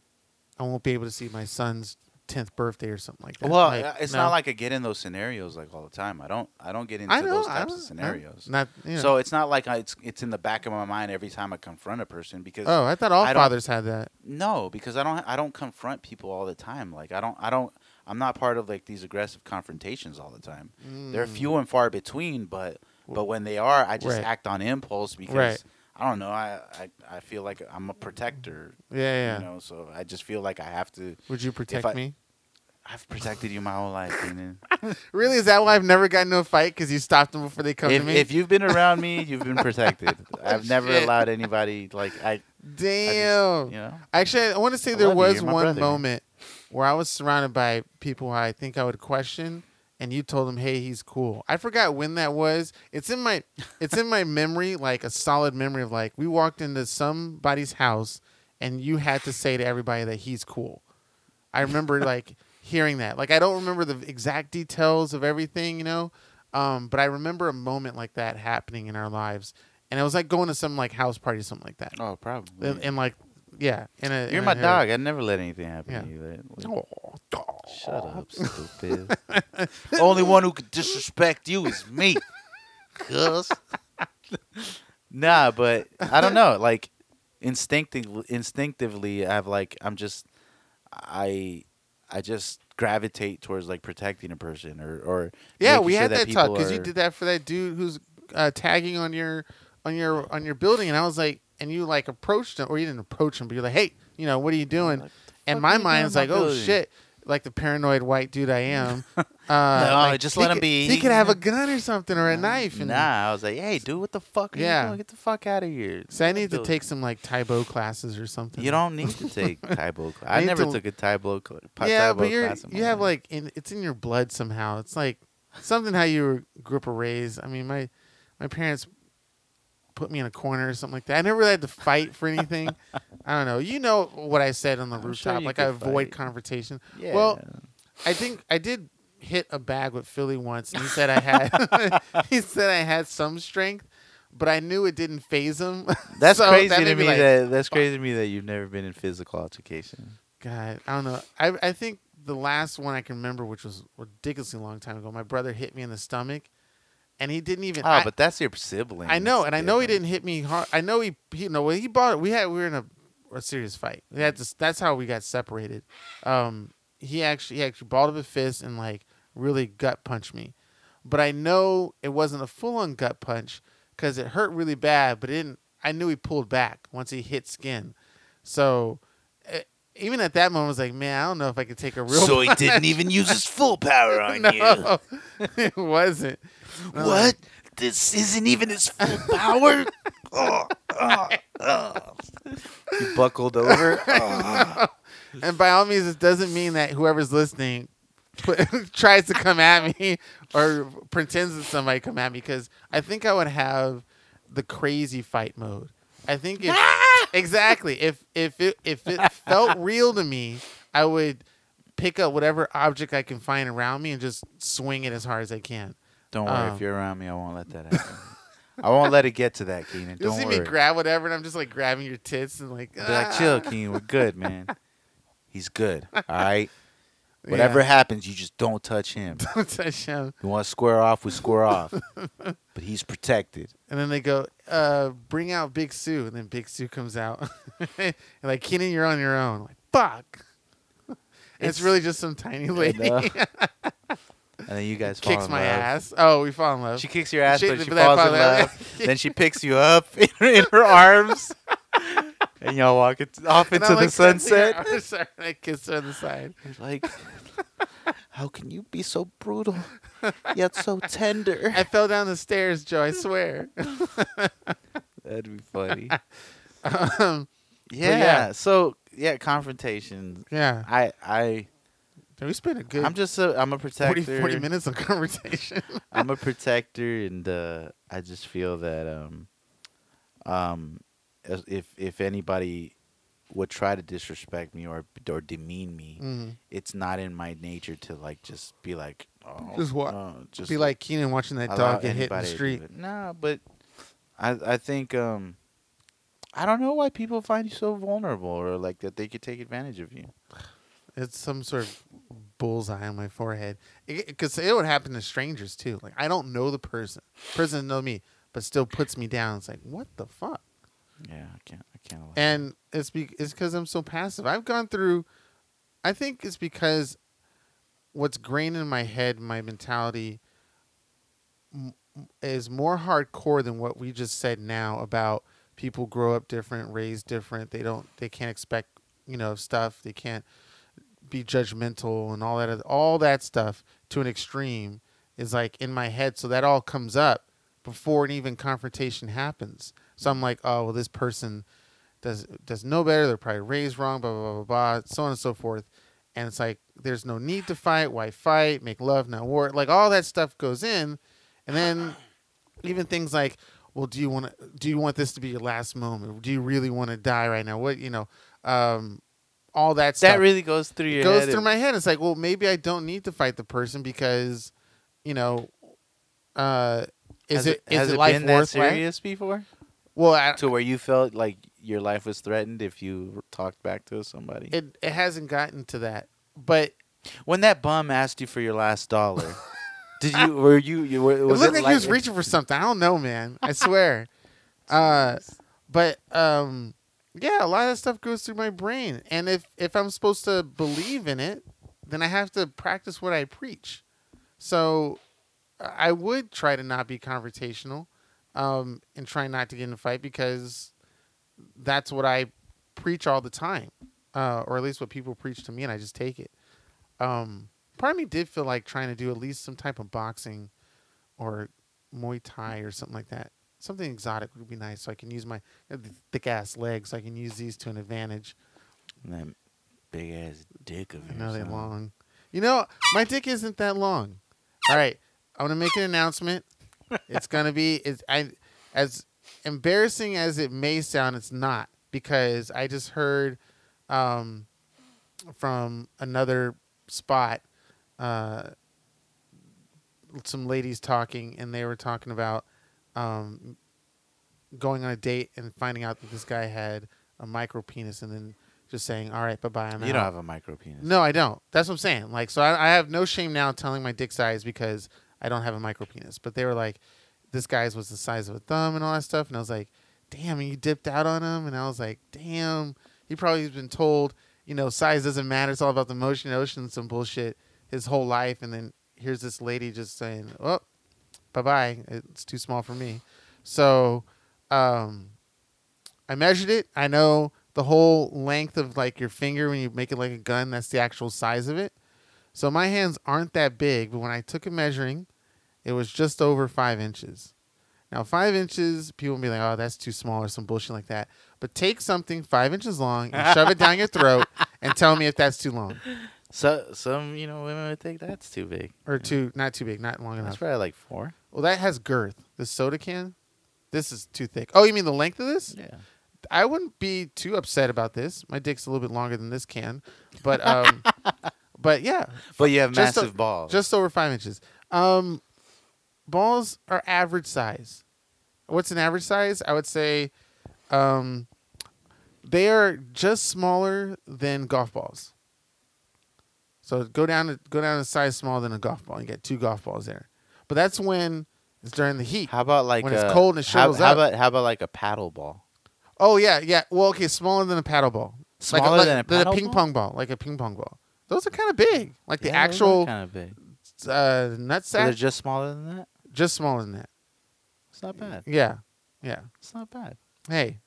I won't be able to see my son's 10th birthday or something like that. Well, like, it's not like I get in those scenarios like all the time. I don't get into those types of scenarios. So it's not like it's in the back of my mind every time I confront a person because I thought all fathers had that. No, because I don't confront people all the time. Like I'm not part of like these aggressive confrontations all the time. They're few and far between, but when they are, I just act on impulse because I don't know. I feel like I'm a protector. Yeah. You know, so I just feel like I have to. Would you protect me? I've protected you my whole life. You know? Really? Is that why I've never gotten into a fight? Because you stopped them before they come to me? If you've been around me, you've been protected. I've never allowed anybody Damn. I just, you know? Actually, I want to say there was one moment where I was surrounded by people I think I would question. And you told him, "Hey, he's cool." I forgot when that was. It's in my memory, like a solid memory of like we walked into somebody's house, and you had to say to everybody that he's cool. I remember like hearing that. Like I don't remember the exact details of everything, you know, but I remember a moment like that happening in our lives, and it was like going to some like house party, or something like that. Oh, probably. And like. Yeah. You're my dog. I never let anything happen to you. Shut up, stupid. Only one who could disrespect you is me. Cuz. Nah, but I don't know. Like, instinctively, I just gravitate towards, like, protecting a person or yeah, we had that talk because you did that for that dude who's tagging on your building. And I was like, and you like approached him, or you didn't approach him, but you're like, hey, You know, what are you doing? And my mind's like, oh, shit. Like the paranoid white dude I am. No, just let him be. He could have a gun or something or a knife. And I was like, hey, dude, what the fuck are you doing? Get the fuck out of here. So I need to take some like Taibo classes or something. You don't need to take Taibo classes. I never took a Taibo class. Yeah, but you have like, it's in your blood somehow. It's like something how you grew up or raised. I mean, my parents put me in a corner or something like that. I never really had to fight for anything. I don't know. You know what I said on the rooftop. Sure, like I avoid confrontation. Yeah. Well, I think I did hit a bag with Philly once, and he said I had some strength, but I knew it didn't faze him. That's so crazy to me. Like, that's crazy to me that you've never been in physical altercation. God, I don't know. I think the last one I can remember, which was a ridiculously long time ago, my brother hit me in the stomach. And he didn't even. But that's your sibling. I know, and I know he didn't hit me hard. I know he you know, when he bought it, we were in a serious fight. That's how we got separated. He actually balled up a fist and like really gut punched me, but I know it wasn't a full on gut punch because it hurt really bad. But it didn't. I knew he pulled back once he hit skin, so. Even at that moment, I was like, man, I don't know if I could take a real punch. So he didn't even use his full power on you. It wasn't. What? Like, this isn't even his full power? You buckled over? And by all means, it doesn't mean that whoever's listening tries to come at me or pretends that somebody come at me, because I think I would have the crazy fight mode. I think if... Exactly. If it felt real to me, I would pick up whatever object I can find around me and just swing it as hard as I can. Don't worry. If you're around me, I won't let that happen. I won't let it get to that, Keenan. Don't worry. You see me grab whatever, and I'm just like grabbing your tits and like. Be like, chill, Keenan. We're good, man. He's good. All right. Whatever happens, you just don't touch him. Don't touch him. You want to square off, we square off. But he's protected. And then they go, bring out Big Sue. And then Big Sue comes out. And like, Keenan, you're on your own. I'm like, fuck. It's really just some tiny lady. And then you guys fall in love. Kicks my ass. Oh, we fall in love. She kicks your ass, but she falls in love. Then she picks you up in her arms. And y'all walk off into the sunset. I'm sorry, I kissed her on the side. Like, how can you be so brutal, yet so tender? I fell down the stairs, Joe, I swear. That'd be funny. So, confrontations. Yeah. We spent a good... I'm a protector. 40 minutes on confrontation. I'm a protector, and I just feel that... If anybody would try to disrespect me or demean me, it's not in my nature to like just be like, oh, just be like Keenan watching that dog get hit in the street. No, but I think I don't know why people find you so vulnerable or like that they could take advantage of you. It's some sort of bullseye on my forehead because it would happen to strangers too. Like I don't know the person, doesn't know me, but still puts me down. It's like what the fuck. Yeah, I can't. And it's because I'm so passive. I've gone through. I think it's because what's grained in my head, my mentality, is more hardcore than what we just said now about people grow up different, raised different. They can't expect stuff. They can't be judgmental and all that. All that stuff to an extreme is like in my head. So that all comes up before an even confrontation happens. So I'm like, oh, well, this person does know better. They're probably raised wrong, blah, blah, blah, blah, so on and so forth. And it's like, there's no need to fight. Why fight? Make love, not war. Like, all that stuff goes in. And then even things like, well, do you want this to be your last moment? Do you really want to die right now? What, all that stuff. That really goes through your head. It goes through my head. It's like, well, maybe I don't need to fight the person because, is it life worth? Has it been that serious before? Well, to where you felt like your life was threatened if you talked back to somebody? It hasn't gotten to that. But when that bum asked you for your last dollar, it looked like he was reaching for something. I don't know, man. I swear. A lot of stuff goes through my brain. And if I'm supposed to believe in it, then I have to practice what I preach. So I would try to not be confrontational. And try not to get in a fight because that's what I preach all the time. or at least what people preach to me, and I just take it. Part of me did feel like trying to do at least some type of boxing or Muay Thai or something like that. Something exotic would be nice, so I can use my thick-ass legs, so I can use these to an advantage. And that big-ass dick of yours. I know they're long. You know, my dick isn't that long. All right, I'm going to make an announcement. It's going to be, as embarrassing as it may sound, it's not, because I just heard from another spot some ladies talking, and they were talking about going on a date and finding out that this guy had a micro penis, and then just saying, all right, bye-bye, I'm out. You don't have a micro penis. No, I don't. That's what I'm saying. Like, so I have no shame now telling my dick size because I don't have a micro penis. But they were like, this guy's was the size of a thumb and all that stuff. And I was like, damn, and you dipped out on him? And I was like, damn. He probably has been told, you know, size doesn't matter. It's all about the motion, some bullshit his whole life. And then here's this lady just saying, oh, bye-bye. It's too small for me. So I measured it. I know the whole length of, like, your finger when you make it like a gun, that's the actual size of it. So my hands aren't that big, but when I took a measuring, it was just over 5 inches. Now, 5 inches, people will be like, oh, that's too small or some bullshit like that. But take something 5 inches long and shove it down your throat and tell me if that's too long. So some, you know, women would think that's too big. Or too, not too big, not long enough. That's probably like 4. Well, that has girth. The soda can, this is too thick. Oh, you mean the length of this? Yeah. I wouldn't be too upset about this. My dick's a little bit longer than this can. But, but yeah. But you have just massive balls. Just over 5 inches. Balls are average size. What's an average size? I would say they are just smaller than golf balls. So go down to size smaller than a golf ball. You get 2 golf balls there. But that's when it's during the heat. How about like when it's cold and it shrivels up? How about like a paddle ball? Oh yeah, yeah. Well, okay, smaller than a paddle ball. Smaller than a paddle ball? Than a ping pong ball, like a ping pong ball. Those are kind of big. Like the actual kind of big. Nutsack. So they're just smaller than that? Just smaller than that. It's not bad. Yeah. Yeah. It's not bad. Hey,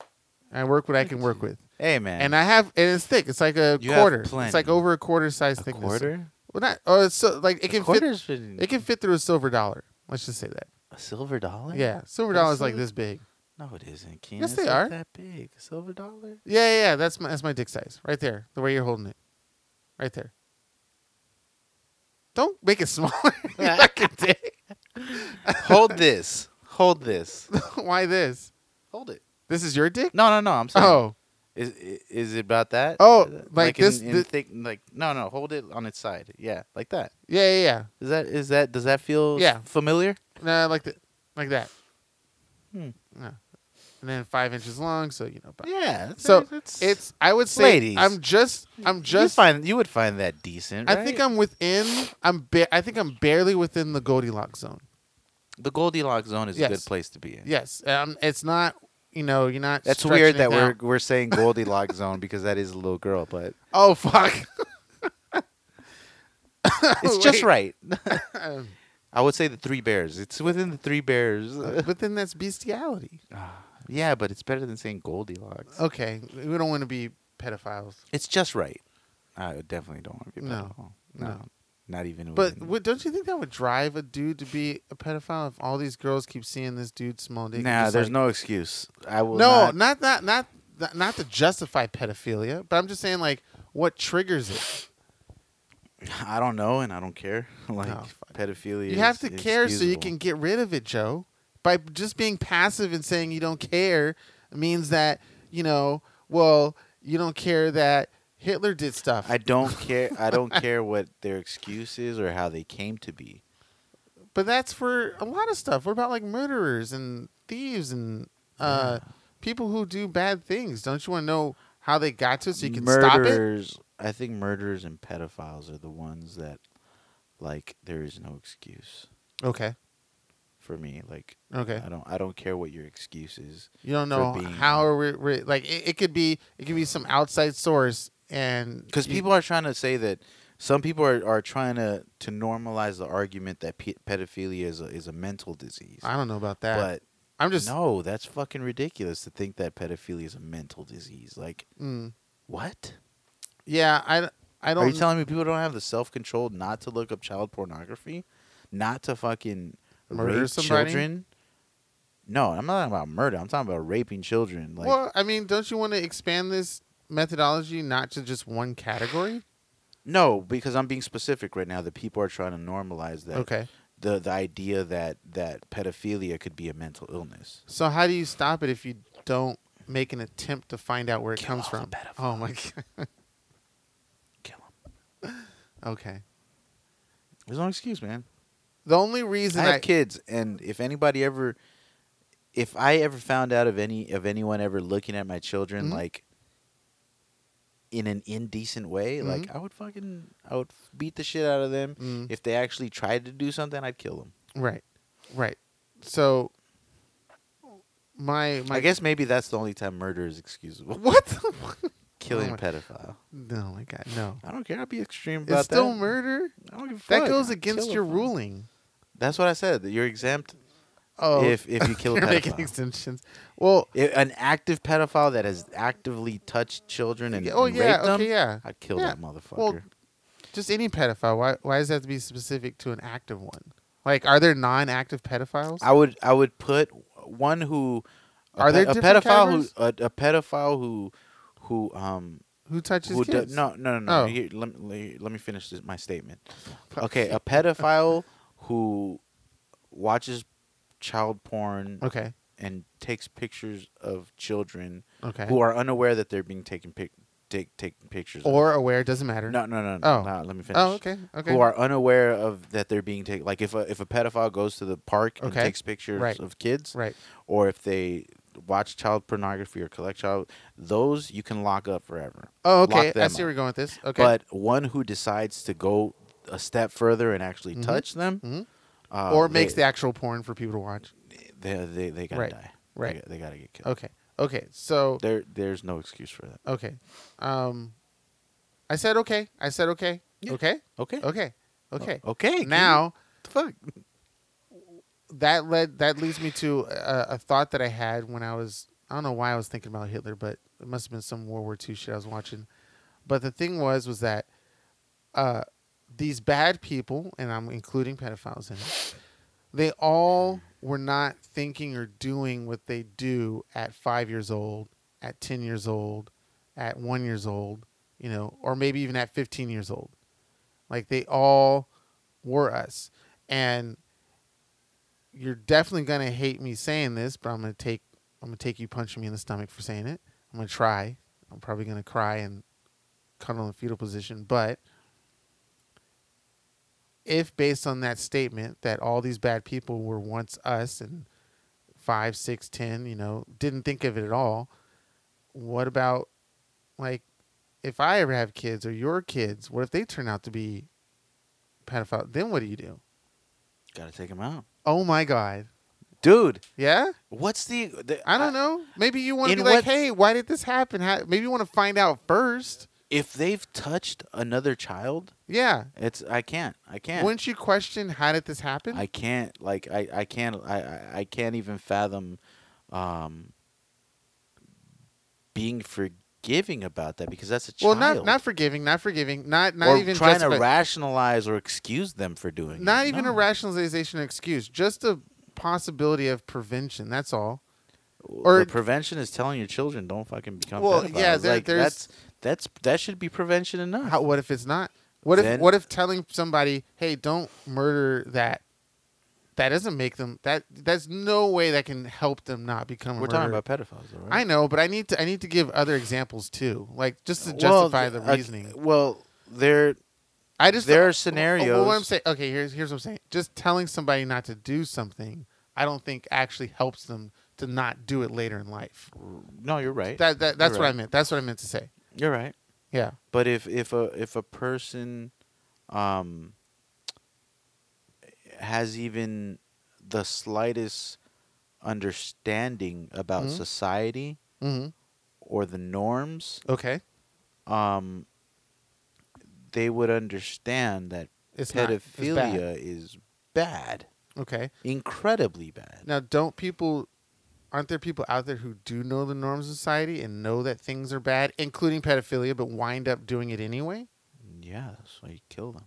I work what I can work with. Hey, man. And I have, and it's thick. It's like a quarter. It's like over a quarter size thickness. A quarter? Well, not, oh, it's so, like, it can fit. It can fit through a $silver. Let's just say that. A $silver? Yeah. $Silver is like this big. No, it isn't, Keenan. Yes, they are. It's not that big. $silver? Yeah, yeah, yeah. That's my dick size. Right there. The way you're holding it. Right there. Don't make it smaller. Like a dick. Hold this. Why this? Hold it. This is your dick? No. I'm sorry. Oh. Is it about that? Oh, like this? No. Hold it on its side. Yeah, like that. Yeah. Is that? Does that feel familiar? No, like that. Yeah. And then 5 inches long, so you know. Yeah. So it's. I would say, ladies, I'm just. You would find that decent. Right? I think I'm within. I think I'm barely within the Goldilocks zone. The Goldilocks zone is a good place to be in. Yes. It's not. You know, you're not. That's weird that we're saying Goldilocks zone because that is a little girl, but oh fuck, it's just right. I would say the 3 bears. It's within the 3 bears, but then that's bestiality. Yeah, but it's better than saying Goldilocks. Okay, we don't want to be pedophiles. It's just right. I definitely don't want to be a pedophile. No. Not even. But don't you think that would drive a dude to be a pedophile if all these girls keep seeing this dude small dick? Nah, there's no excuse. I will. No, not to justify pedophilia, but I'm just saying, like, what triggers it? I don't know, and I don't care. Like, no, pedophilia. You have to care so you can get rid of it, Joe. By just being passive and saying you don't care means that, you know, well, you don't care that Hitler did stuff. I don't care. I don't care what their excuse is or how they came to be. But that's for a lot of stuff. What about like murderers and thieves and people who do bad things? Don't you want to know how they got to it so you can stop it? I think murderers and pedophiles are the ones that, like, there is no excuse. Okay. For me, like, okay, I don't care what your excuse is. You don't know how we're like it could be some outside source. And because people are trying to say that some people are trying to normalize the argument that pedophilia is a mental disease. I don't know about that, but I'm just no. That's fucking ridiculous to think that pedophilia is a mental disease. Like, what? Yeah, I don't. Are you telling me people don't have the self-control not to look up child pornography, not to fucking murder somebody? Children? No, I'm not talking about murder. I'm talking about raping children. Like, well, I mean, don't you want to expand this methodology not to just one category? No, because I'm being specific right now. The people are trying to normalize that. Okay. The idea that pedophilia could be a mental illness. So how do you stop it if you don't make an attempt to find out where it comes from? Oh my God. Kill him. Okay. There's no excuse, man. The only reason I have kids, and if I ever found out of anyone ever looking at my children, mm-hmm. like, in an indecent way, mm-hmm. like I would beat the shit out of them. Mm-hmm. If they actually tried to do something, I'd kill them. Right. So my I guess maybe that's the only time murder is excusable. What? Killing a pedophile. No, my God, no. I don't care. I'll be extreme about that. It's still murder. I don't give a fuck. That goes against your ruling. That's what I said. That you're exempt. Oh, if you kill a pedophile. Making extensions. Well, an active pedophile that has actively touched children and raped them, I'd kill that motherfucker. Well, just any pedophile. Why does that have to be specific to an active one? Like, are there non-active pedophiles? I would put one who a pedophile who touches kids. No. Oh. Here, let me finish my statement. Okay, a pedophile who watches child porn, okay, and takes pictures of children, okay, who are unaware that they're being taken pictures or of. Aware, doesn't matter. No, let me finish. Oh, okay. Who are unaware of that they're being taken, like if a pedophile goes to the park, okay, and takes pictures, right, of kids, right, or if they watch child pornography or collect child, those you can lock up forever. Oh, okay, I see where you're going with this. Okay, but one who decides to go a step further and actually, mm-hmm, touch them, mm-hmm, or makes the actual porn for people to watch. They gotta, right, die. Right. They gotta get killed. Okay. So there's no excuse for that. Okay. I said okay. Yeah. Okay. Now, fuck. That leads me to a thought that I had when I don't know why I was thinking about Hitler, but it must have been some World War II shit I was watching. But the thing was that these bad people, and I'm including pedophiles in it, they all were not thinking or doing what they do at 5 years old, at 10 years old, at 1 year old, or maybe even at 15 years old. Like, they all were us. And you're definitely going to hate me saying this, but I'm going to take you punching me in the stomach for saying it. I'm going to try. I'm probably going to cry and cuddle in a fetal position, but if based on that statement that all these bad people were once us and 5, 6, 10, didn't think of it at all, what about, like, if I ever have kids or your kids, what if they turn out to be pedophile? Then what do? Gotta take them out. Oh my God. Dude. Yeah? What's the I don't know. Maybe you want to be like, hey, why did this happen? Maybe you want to find out first. If they've touched another child, yeah, it's I can't. Wouldn't you question how did this happen? I can't. Like I can't even fathom being forgiving about that, because that's a child. Well, not forgiving, not even trying to rationalize or excuse them for doing. Not even a rationalization or excuse, just a possibility of prevention. That's all. Or prevention is telling your children don't fucking become pedophiles. Well, yeah, that should be prevention enough. What if it's not? What if telling somebody, hey, don't murder that doesn't make them that's no way that can help them not become a murderer. We're talking about pedophiles, though, right? I know, but I need to give other examples too. Like, just to justify the reasoning. There are scenarios. Well, what I'm saying, okay, here's what I'm saying. Just telling somebody not to do something, I don't think actually helps them to not do it later in life. No, you're right. That's what I meant. That's what I meant to say. You're right. Yeah. But if a person has even the slightest understanding about, mm-hmm, society, mm-hmm, or the norms, okay, they would understand that pedophilia is bad. Okay. Incredibly bad. Now, don't people aren't there people out there who do know the norms of society and know that things are bad, including pedophilia, but wind up doing it anyway? Yeah, that's why you kill them.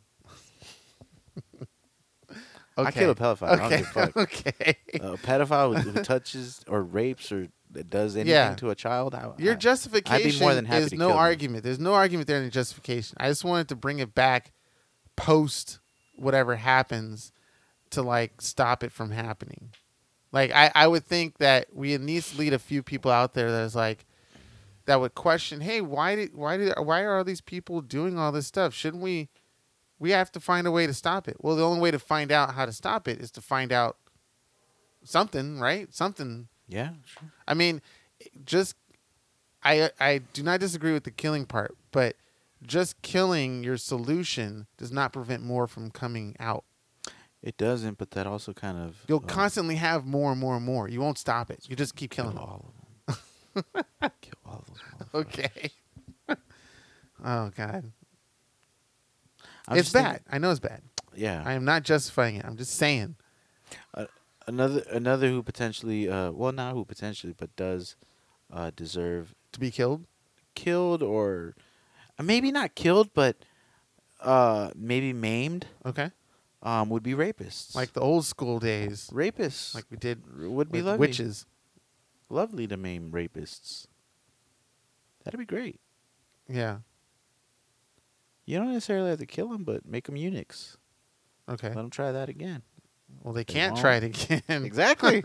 Okay. I kill a pedophile. Okay. I don't give a fuck. Okay. A pedophile who touches or rapes or does anything to a child. Your justification I'd be more than happy is no argument. There's no argument there in the justification. I just wanted to bring it back post whatever happens to like stop it from happening. Like I would think that we at least lead a few people out there that's like that would question, hey, why are all these people doing all this stuff? Shouldn't we have to find a way to stop it? Well, the only way to find out how to stop it is to find out something, right? Something. Yeah, sure. I mean, just I do not disagree with the killing part, but just killing your solution does not prevent more from coming out. It doesn't, but that also kind of... You'll constantly have more and more and more. You won't stop it. You just keep killing all of them. Kill all of them. Okay. Oh, God. It's bad. I know it's bad. Yeah. I am not justifying it. I'm just saying. Another who potentially... well, not who potentially, but does deserve... To be killed? Killed or... maybe not killed, but maybe maimed. Okay. Would be rapists. Like the old school days. Rapists. Like we did would be lovely. Witches. Lovely to maim rapists. That'd be great. Yeah. You don't necessarily have to kill them, but make them eunuchs. Okay. Let them try that again. Well, they can't try it again. Exactly.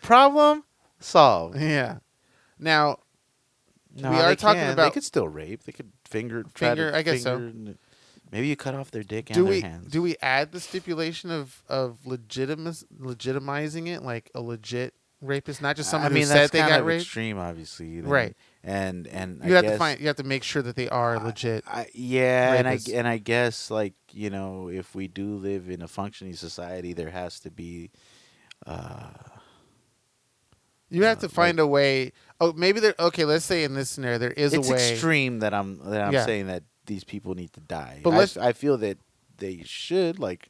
Problem solved. Yeah. Now, we are talking about... They could still rape. They could finger. Maybe you cut off their dick and their hands. Do we add the stipulation of legitimizing it, like a legit rapist, not just someone who said they got raped? I mean, that's kind of extreme, obviously. Then. Right. And you have to make sure that they are legit. Rapists. And I guess like you know, if we do live in a functioning society, there has to be. You have to find a way. Oh, maybe there. Okay, let's say in this scenario there is a way. It's extreme that I'm saying that. These people need to die. But I feel that they should, like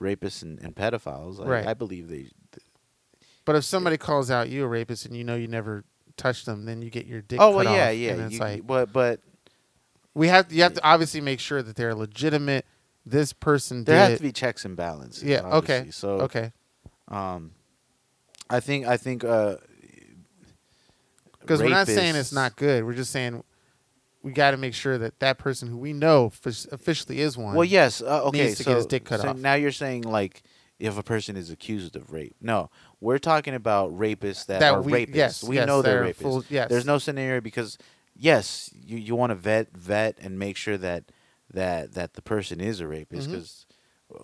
rapists and pedophiles. Like, right. I believe they. But if somebody calls out you a rapist and you know you never touched them, then you get your dick cut off. Yeah. And it's you have to obviously make sure that they're legitimate. This person did. There have to be checks and balances. Yeah. Obviously. Okay. So okay. I think because we're not saying it's not good. We're just saying. We got to make sure that that person who we know officially is one. Well, yes. Okay. Needs to get his dick cut off. Now you're saying like if a person is accused of rape. No, we're talking about rapists that are rapists. Yes, we know they're rapists. Yes. There's no scenario because yes, you want to vet and make sure that the person is a rapist because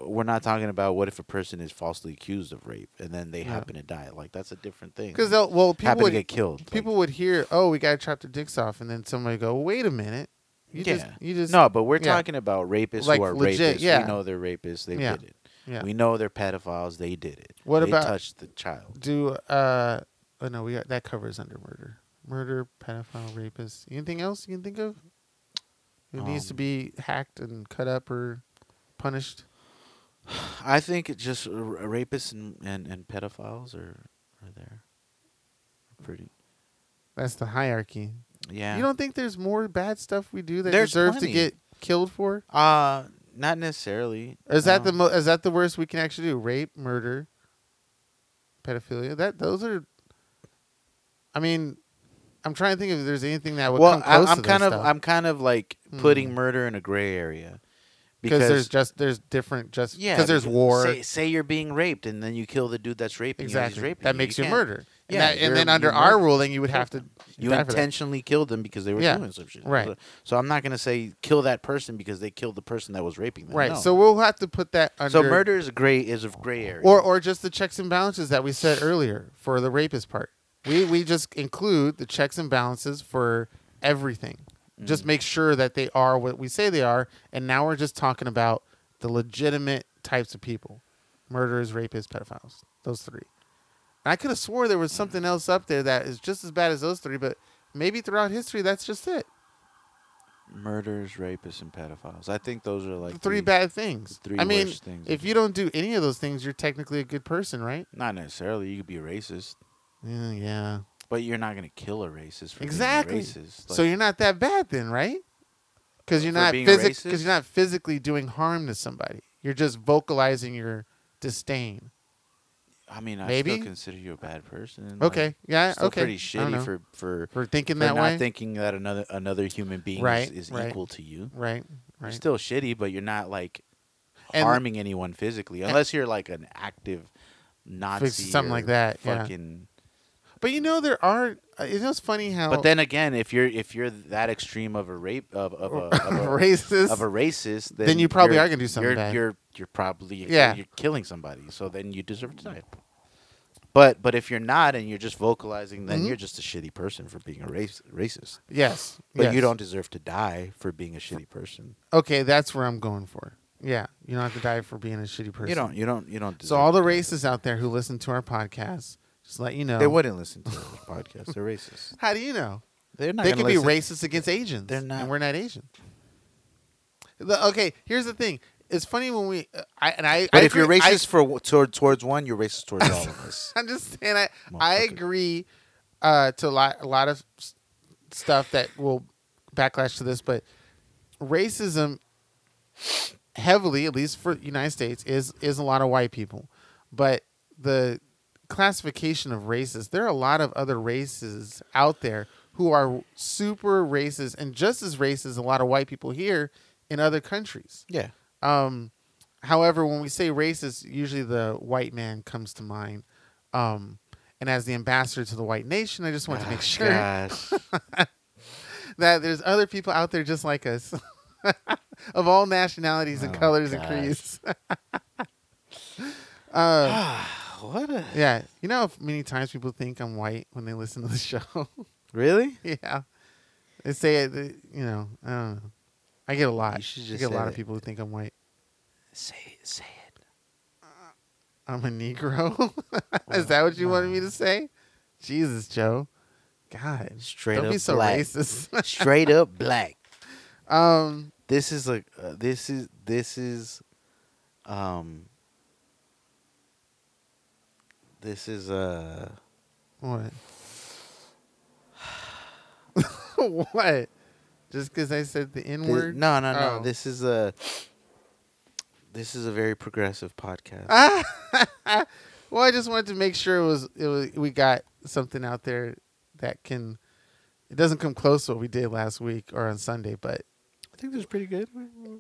we're not talking about what if a person is falsely accused of rape and then they happen to die. Like that's a different thing. Because people would get killed. People would hear, "Oh, we gotta chop their dicks off," and then somebody would go, "Wait a minute, no." But we're talking about rapists like who are legit, rapists. Yeah. We know they're rapists. They did it. Yeah. We know they're pedophiles. They did it. They touched the child? That covers under murder, pedophile, rapist. Anything else you can think of? Who needs to be hacked and cut up or punished? I think it's just rapists and pedophiles are there. Pretty. That's the hierarchy. Yeah. You don't think there's more bad stuff we do that deserves to get killed for? Not necessarily. Is that the worst we can actually do? Rape, murder, pedophilia. Those are. I mean, I'm trying to think if there's anything that would come close to this stuff. I'm kind of like putting murder in a gray area. Because there's war. Say you're being raped and then you kill the dude that's raping you. Raping that makes you murder. Yeah, and then under our ruling, you would have to you intentionally killed them because they were doing some shit. Right. So I'm not going to say kill that person because they killed the person that was raping them. Right. No. So we'll have to put that under. So murder is a gray area. Or just the checks and balances that we said earlier for the rapist part. We just include the checks and balances for everything. Just make sure that they are what we say they are. And now we're just talking about the legitimate types of people. Murderers, rapists, pedophiles. Those three. And I could have swore there was something else up there that is just as bad as those three. But maybe throughout history, that's just it. Murderers, rapists, and pedophiles. I think those are like the three bad things. Worst things. If you don't do any of those things, you're technically a good person, right? Not necessarily. You could be a racist. Yeah. But you're not going to kill a racist for being racist. Like, so you're not that bad then, right? Because you're not physically doing harm to somebody. You're just vocalizing your disdain. I mean, I still consider you a bad person. Okay. Like, yeah. Still okay. Pretty shitty for thinking that way. Not thinking that another human being is equal to you. Right. Right. You're still shitty, but you're not like harming anyone physically, unless you're like an active Nazi something like that. Fucking. Yeah. But you know there are. It's just funny how. But then again, if you're that extreme of a rape of a racist, then you probably are gonna do something bad. You're probably you're killing somebody, so then you deserve to die. But if you're not and you're just vocalizing, then you're just a shitty person for being a racist. Yes, but you don't deserve to die for being a shitty person. Okay, that's where I'm going for. Yeah, you don't have to die for being a shitty person. You don't deserve. So all the racists out there who listen to our podcast. Just let you know. They wouldn't listen to this podcast. They're racist. How do you know? They're not. They could be racist against Asians. They're not. And we're not Asian. Okay, here's the thing. It's funny when we. If you're racist towards one, you're racist towards all of us. I'm just saying. I agree to a lot of stuff that will backlash to this, but racism heavily, at least for the United States, is a lot of white people, but the classification of races, there are a lot of other races out there who are super racist and just as racist as a lot of white people here in other countries. Yeah. However, when we say racist, usually the white man comes to mind. And as the ambassador to the white nation, I just want to make sure that there's other people out there just like us of all nationalities and colors and creeds. You know how many times people think I'm white when they listen to the show? Really? Yeah. They say it, you know, I don't know. I get a lot. I get a lot of people who think I'm white. Say it. I'm a Negro? Is that what you wanted me to say? Jesus, Joe. God. Don't be so racist. Straight up black. This is what? What? Just because I said the N word? No. This is a very progressive podcast. Well, I just wanted to make sure it was we got something out there that it doesn't come close to what we did last week or on Sunday, but I think it was pretty good.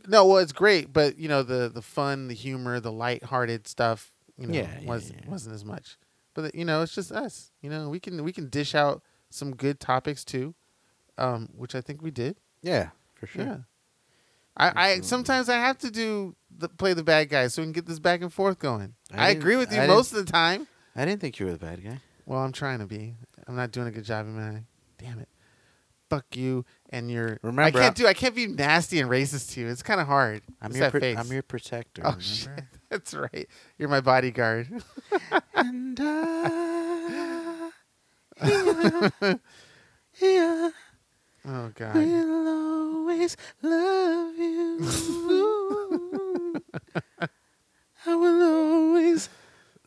No, well, it's great, but you know the fun, the humor, the lighthearted stuff. You know, wasn't as much, but you know, it's just us. You know, we can dish out some good topics too, which I think we did. Yeah, for sure. Yeah, I sometimes I have to play the bad guy so we can get this back and forth going. I agree with you most of the time. I didn't think you were the bad guy. Well, I'm trying to be. I'm not doing a good job, man. Damn it! Fuck you and your. Remember, I can't be nasty and racist to you. It's kind of hard. I'm your protector. Oh, remember? Shit. That's right. You're my bodyguard. And yeah. Oh God. We'll always love you. I will always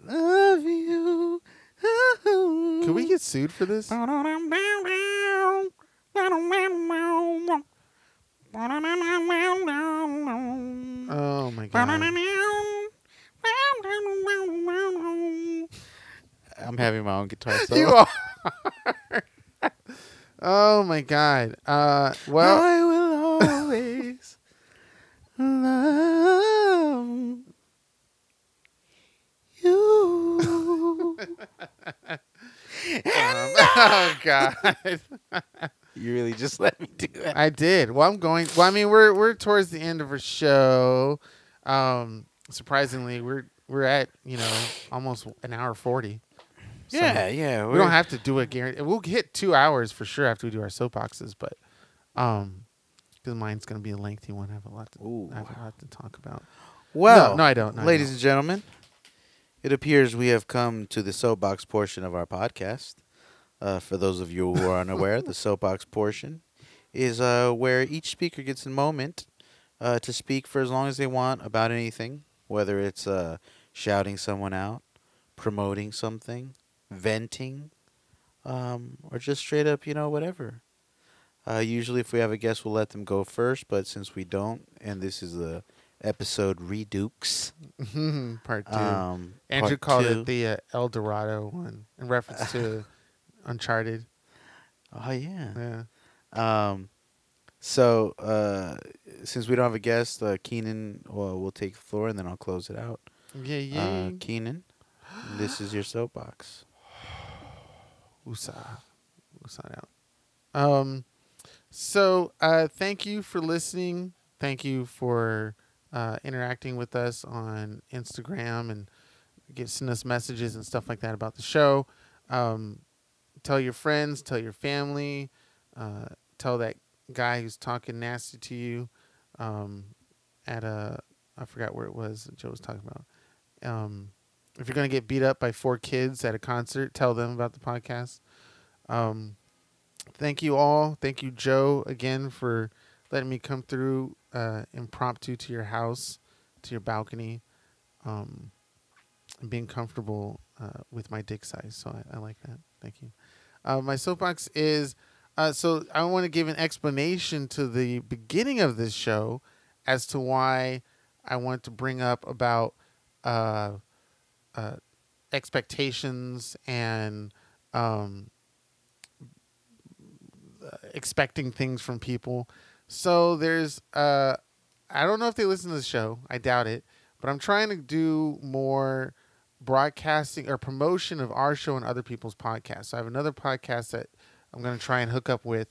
love you. Can we get sued for this? Oh my God. I'm having my own guitar solo. You are. Oh my God. Well, I will always love you. Oh God. You really just let me do that. I did. Well, I'm going. Well, I mean, we're towards the end of our show. Surprisingly, we're at, you know, almost an hour 40. So yeah. We don't have to do a guarantee. We'll hit 2 hours for sure after we do our soapboxes, but because mine's going to be a lengthy one. I have a lot to talk about. Well, no, I don't. Ladies and gentlemen, it appears we have come to the soapbox portion of our podcast. For those of you who are unaware, the soapbox portion is where each speaker gets a moment to speak for as long as they want about anything. Whether it's shouting someone out, promoting something, venting, or just straight up, you know, whatever. Usually if we have a guest, we'll let them go first, but since we don't, and this is the episode Redukes. Part 2. Andrew called it the El Dorado one in reference to Uncharted. Oh, yeah. Yeah. So since we don't have a guest, Keenan will take the floor, and then I'll close it out. Yeah, yeah. Keenan, this is your soapbox. Usa out. So thank you for listening. Thank you for interacting with us on Instagram and sending us messages and stuff like that about the show. Tell your friends, tell your family, tell that guy who's talking nasty to you I forgot where it was that Joe was talking about. If you're going to get beat up by 4 kids at a concert, tell them about the podcast. Thank you all. Thank you, Joe, again for letting me come through impromptu to your house, to your balcony, and being comfortable with my dick size. So I like that. Thank you. My soapbox is, so I want to give an explanation to the beginning of this show as to why I want to bring up about expectations and expecting things from people. So there's I don't know if they listen to the show. I doubt it. But I'm trying to do more broadcasting or promotion of our show and other people's podcasts. So I have another podcast that I'm going to try and hook up with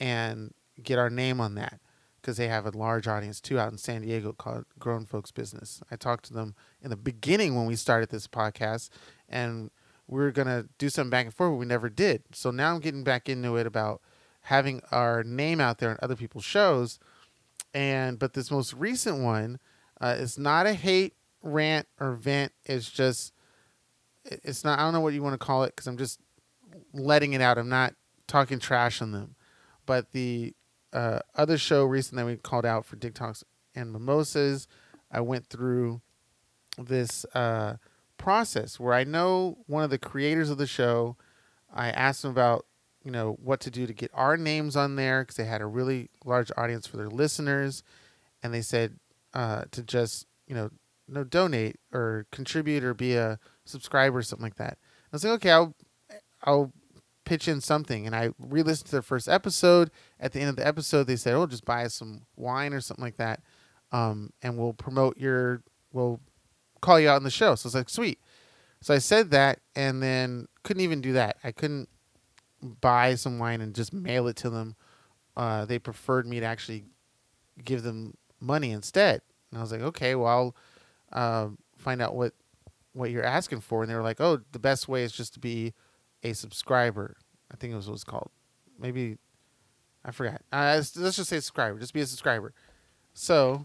and get our name on that, because they have a large audience too out in San Diego called Grown Folks Business. I talked to them in the beginning when we started this podcast, and we were going to do something back and forth, but we never did. So now I'm getting back into it about having our name out there on other people's shows. But this most recent one is not a hate rant or vent. It's just, it's not, I don't know what you want to call it, because I'm just letting it out. I'm not talking trash on them. But the other show recently that we called out for Dick Talks and Mimosas, I went through this process where I know one of the creators of the show. I asked them about, you know, what to do to get our names on there, because they had a really large audience for their listeners, and they said to just, you know, no, donate or contribute or be a subscriber or something like that. I was like, okay, I'll pitch in something, and I re-listened to their first episode. At the end of the episode, they said, "Oh, just buy us some wine or something like that, and we'll call you out on the show." So I was like, "Sweet." So I said that, and then couldn't even do that. I couldn't buy some wine and just mail it to them. They preferred me to actually give them money instead. And I was like, okay, well, I'll find out what you're asking for. And they were like, oh, the best way is just to be a subscriber. I think it was what it's called. Maybe I forgot. Let's just say subscriber. Just be a subscriber. So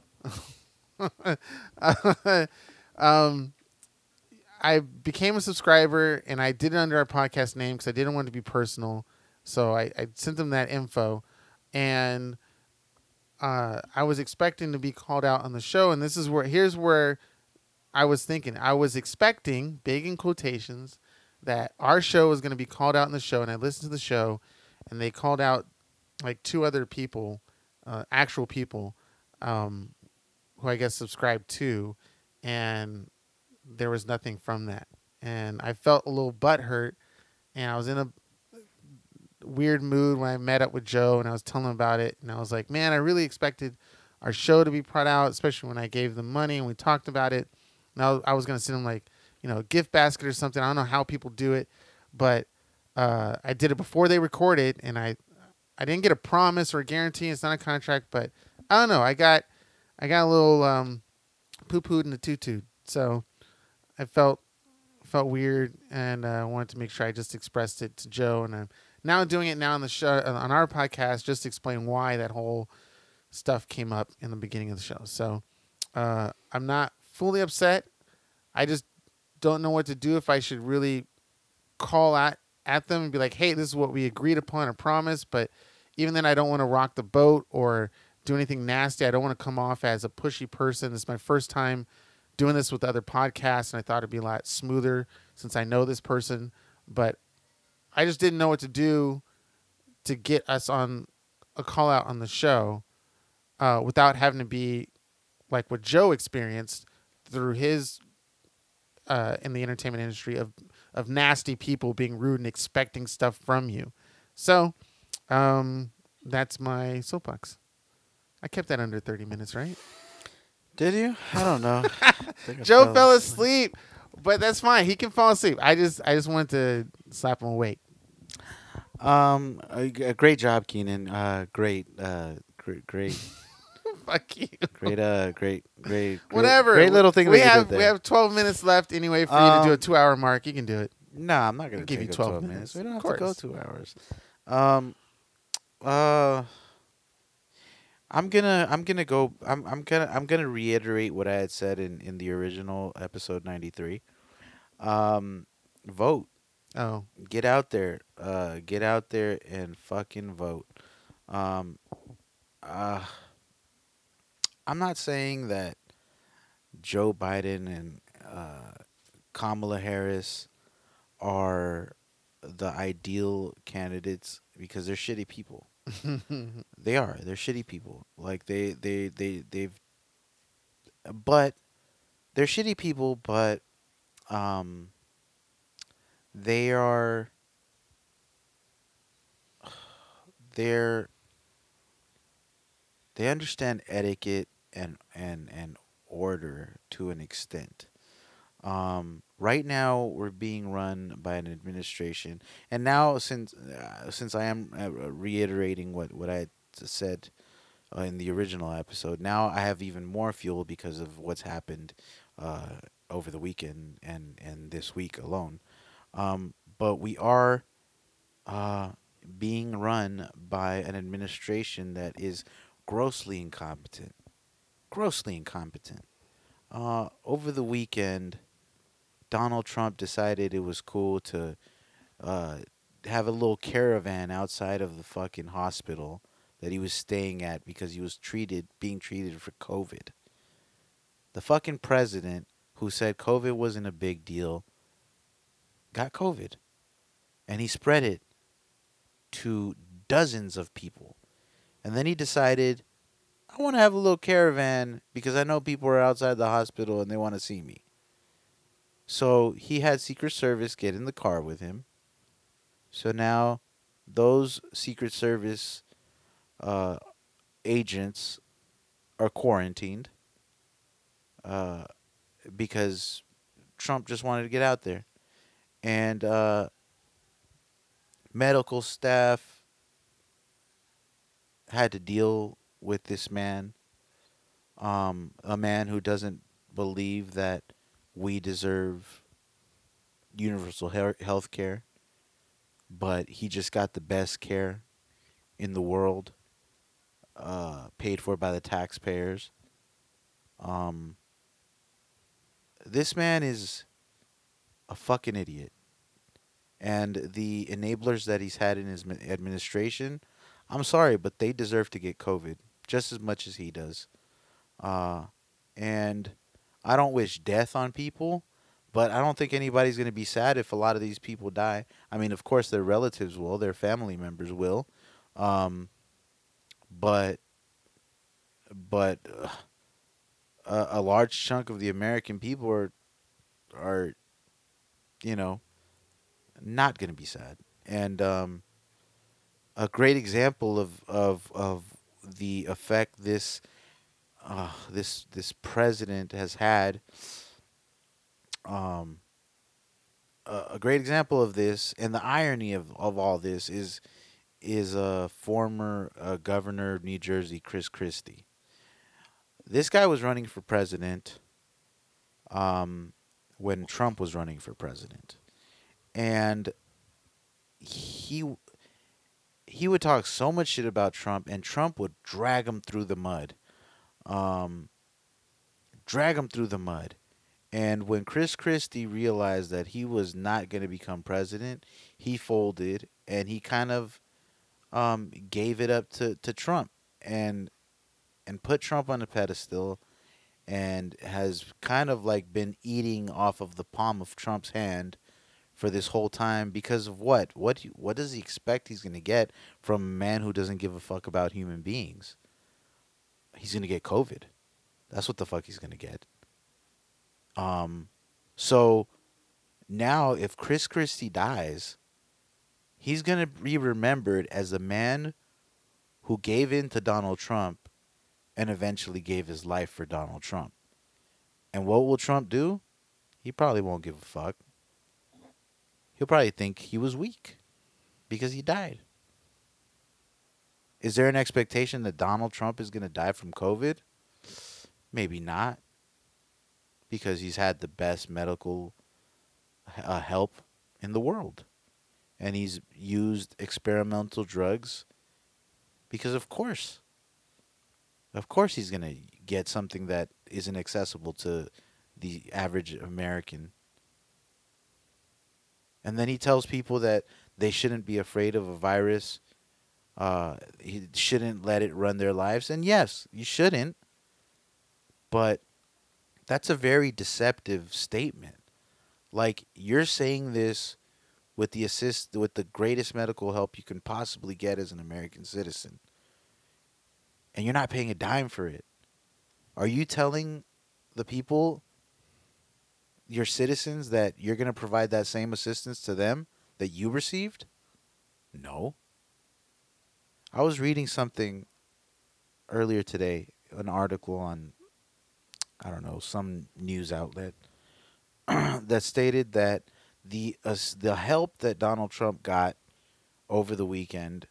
I became a subscriber, and I did it under our podcast name because I didn't want it to be personal. So I sent them that info, and I was expecting to be called out on the show. And here's where I was thinking. I was expecting, big in quotations, that our show was going to be called out in the show. And I listened to the show, and they called out like 2 other people, actual people, who I guess subscribed to, and there was nothing from that. And I felt a little butthurt, and I was in a weird mood when I met up with Joe, and I was telling him about it. And I was like, man, I really expected our show to be brought out, especially when I gave them money and we talked about it. Now I was going to send them like, you know, a gift basket or something. I don't know how people do it, but I did it before they recorded, and I didn't get a promise or a guarantee. It's not a contract, but I don't know. I got a little poo-pooed in the tutu. So I felt weird, and I wanted to make sure I just expressed it to Joe, and I'm now doing it now on the show, on our podcast, just to explain why that whole stuff came up in the beginning of the show. So I'm not fully upset. I just don't know what to do, if I should really call out at them and be like, hey, this is what we agreed upon or promised. But even then, I don't want to rock the boat or do anything nasty. I don't want to come off as a pushy person. This is my first time doing this with other podcasts, and I thought it'd be a lot smoother since I know this person, but I just didn't know what to do to get us on a call out on the show without having to be like what Joe experienced through his in the entertainment industry of nasty people being rude and expecting stuff from you. So that's my soapbox. I kept that under 30 minutes, right? Did you? I don't know. Joe fell asleep, but that's fine. He can fall asleep. I just wanted to slap him awake. Great job, Keenan. Great. Fuck you. Great. Whatever. Great little thing we have 12 minutes left anyway for you to do a 2-hour mark. You can do it. No, I'm not going to give you 12 minutes. We don't have to go 2 hours. I'm gonna reiterate what I had said in the original episode 93. Vote. Oh, get out there. Get out there and fucking vote. I'm not saying that Joe Biden and Kamala Harris are the ideal candidates because they're shitty people. They are. They're shitty people. Like they're shitty people, but they understand etiquette and order to an extent. Right now, we're being run by an administration, and now since I am reiterating what I said in the original episode, now I have even more fuel because of what's happened over the weekend and this week alone. But we are being run by an administration that is grossly incompetent. Over the weekend, Donald Trump decided it was cool to have a little caravan outside of the fucking hospital that he was staying at because he was being treated for COVID. The fucking president who said COVID wasn't a big deal got COVID, and he spread it to dozens of people. And then he decided, I want to have a little caravan because I know people are outside the hospital and they want to see me. So he had Secret Service get in the car with him. So now those Secret Service agents are quarantined because Trump just wanted to get out there. And medical staff had to deal with this man, a man who doesn't believe that we deserve universal health care, but he just got the best care in the world, paid for by the taxpayers. This man is a fucking idiot. And the enablers that he's had in his administration, I'm sorry, but they deserve to get COVID just as much as he does. And I don't wish death on people, but I don't think anybody's going to be sad if a lot of these people die. I mean, of course, their relatives will, their family members will. But a large chunk of the American people are you know, not going to be sad. And a great example of the effect this this president has had. A great example of this, and the irony of all this is a former governor of New Jersey, Chris Christie. This guy was running for president when Trump was running for president, and he would talk so much shit about Trump, and Trump would drag him through the mud. And when Chris Christie realized that he was not going to become president, he folded and he kind of gave it up to Trump and put Trump on a pedestal and has kind of like been eating off of the palm of Trump's hand for this whole time because of what? What does he expect he's going to get from a man who doesn't give a fuck about human beings? He's going to get COVID. That's what the fuck he's going to get. So now if Chris Christie dies, he's going to be remembered as the man who gave in to Donald Trump and eventually gave his life for Donald Trump. And what will Trump do? He probably won't give a fuck. He'll probably think he was weak because he died. Is there an expectation that Donald Trump is going to die from COVID? Maybe not, because he's had the best medical help in the world. And he's used experimental drugs because, of course he's going to get something that isn't accessible to the average American. And then he tells people that they shouldn't be afraid of a virus. He shouldn't let it run their lives. And yes, you shouldn't. But that's a very deceptive statement. Like, you're saying this with the greatest medical help you can possibly get as an American citizen. And you're not paying a dime for it. Are you telling the people, your citizens, that you're going to provide that same assistance to them that you received? No. I was reading something earlier today, an article on, I don't know, some news outlet that stated that the help that Donald Trump got over the weekend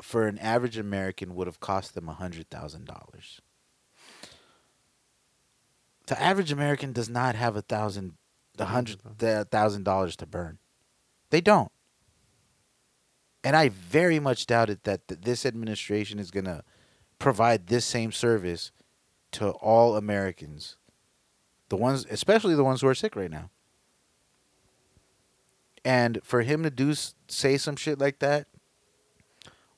for an average American would have cost them $100,000. The average American does not have $1,000 to burn. They don't. And I very much doubt it that this administration is going to provide this same service to all Americans, especially the ones who are sick right now. And for him to say some shit like that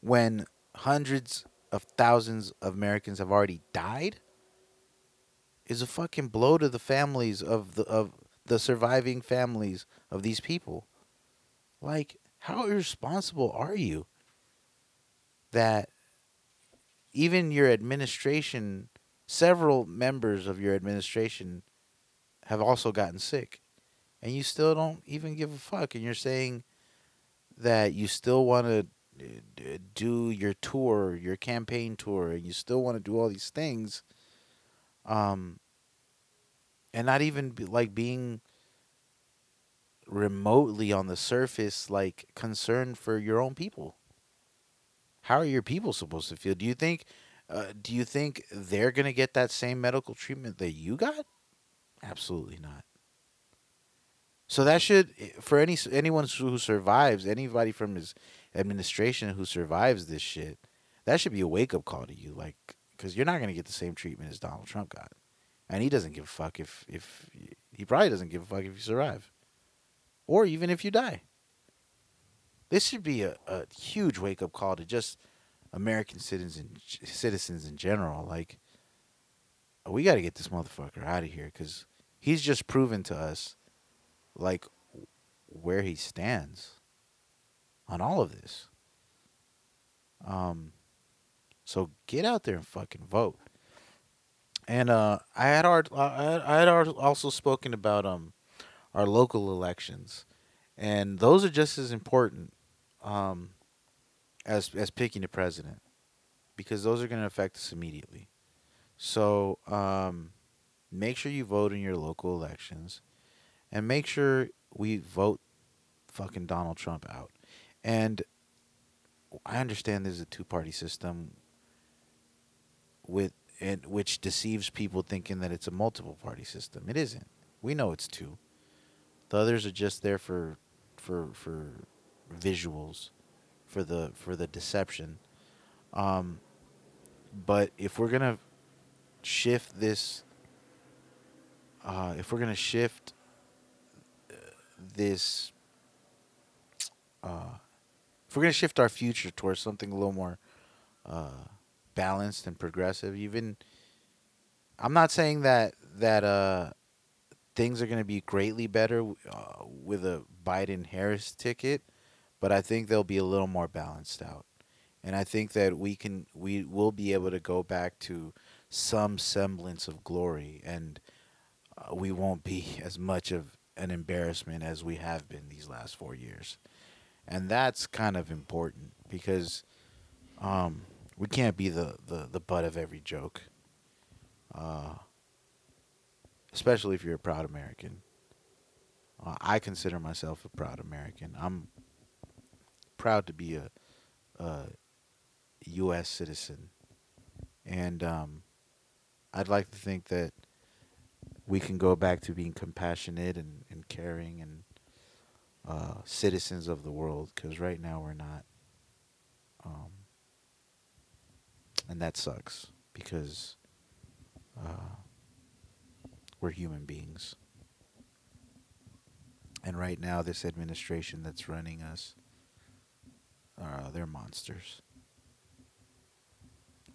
when hundreds of thousands of Americans have already died is a fucking blow to the families of the surviving families of these people. Like, how irresponsible are you that even your administration, several members of your administration have also gotten sick, and you still don't even give a fuck, and you're saying that you still want to do your tour, your campaign tour, and you still want to do all these things, and not even being remotely on the surface concerned for your own people. How are your people supposed to feel? Do you think they're going to get that same medical treatment that you got? Absolutely not. So that should, for anyone who survives, anybody from his administration who survives this shit, that should be a wake-up call to you, because you're not going to get the same treatment as Donald Trump got. And he doesn't give a fuck if he probably doesn't give a fuck if you survive. Or even if you die. This should be a huge wake-up call to just American citizens in general. Like, we got to get this motherfucker out of here because he's just proven to us, where he stands on all of this. So get out there and fucking vote. And I had also spoken about our local elections, and those are just as important as picking the president, because those are going to affect us immediately. So make sure you vote in your local elections, and make sure we vote fucking Donald Trump out. And I understand there's a two-party system which deceives people thinking that it's a multiple-party system. It isn't. We know it's two. The others are just there for visuals, for the deception. But if we're gonna shift this, if we're gonna shift our future towards something a little more balanced and progressive, I'm not saying that things are going to be greatly better with a Biden-Harris ticket, but I think they'll be a little more balanced out. And I think that we will be able to go back to some semblance of glory, and we won't be as much of an embarrassment as we have been these last 4 years. And that's kind of important because we can't be the butt of every joke, especially if you're a proud American. I consider myself a proud American. I'm proud to be a U.S. citizen. And I'd like to think that we can go back to being compassionate and caring and citizens of the world, because right now we're not. And that sucks because we're human beings. And right now, this administration that's running us, they're monsters.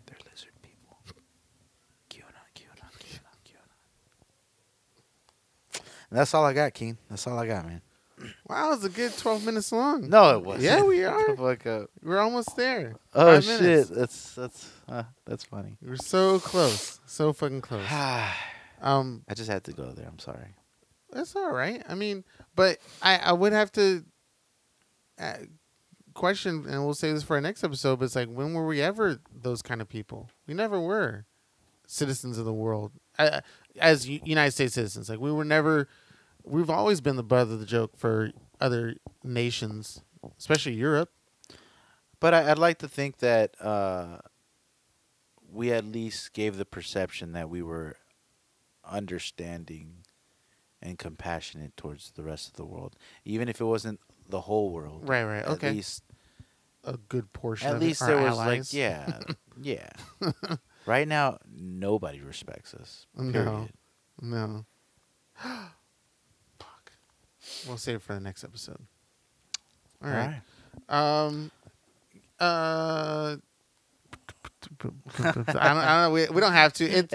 They're lizard people. QAnon. And that's all I got, Keen. That's all I got, man. Wow, it's a good 12 minutes long. No, it wasn't. Yeah, we are. Like we're almost there. Oh, shit. That's funny. We're so close. So fucking close. I just had to go there. I'm sorry. That's all right. I mean, but I would have to question, and we'll save this for our next episode, but it's like, when were we ever those kind of people? We never were citizens of the world. As United States citizens. Like, we were never... We've always been the butt of the joke for other nations, especially Europe. But I'd like to think that we at least gave the perception that we were understanding and compassionate towards the rest of the world, even if it wasn't the whole world. Right, right. Okay. At least a good portion of it. At least there was allies. Like, yeah, yeah. Right now, nobody respects us. Period. No. We'll save it for the next episode. All right. I don't know. We don't have to. We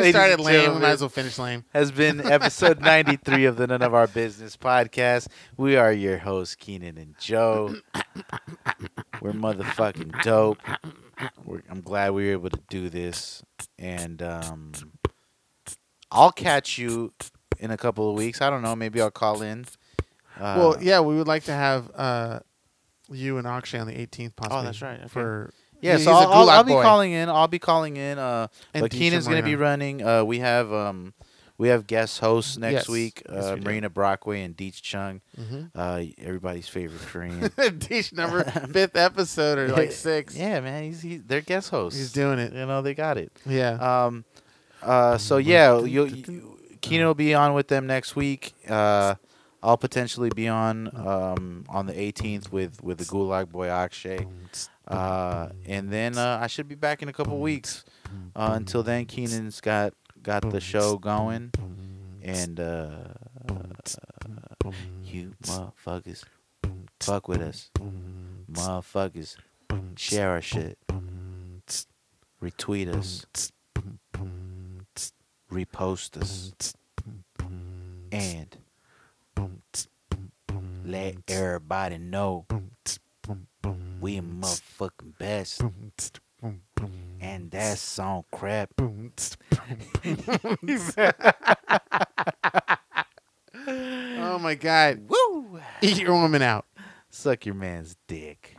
started lame. We might as well finish lame. Has been episode 93 of the None of Our Business podcast. We are your hosts, Keenan and Joe. We're motherfucking dope. I'm glad we were able to do this. And I'll catch you in a couple of weeks. I don't know. Maybe I'll call in. We would like to have you and Akshay on the 18th possibly. Oh, that's right. Okay. So I'll be calling in. But Keenan's going to be running. We have guest hosts next week. Marina Brockway and Deech Chung. Mm-hmm. Everybody's favorite Korean. Deech number 5th episode or like 6. Yeah, man. They're guest hosts. He's doing it. You know, they got it. Yeah. Keenan will be on with them next week. I'll potentially be on the 18th with the Gulag Boy Akshay. And then I should be back in a couple weeks. Until then, Keenan's got the show going. And you motherfuckers, fuck with us. Motherfuckers, share our shit. Retweet us. Repost us and let everybody know we motherfucking best, and that song crap. Oh my God! Woo! Eat your woman out. Suck your man's dick.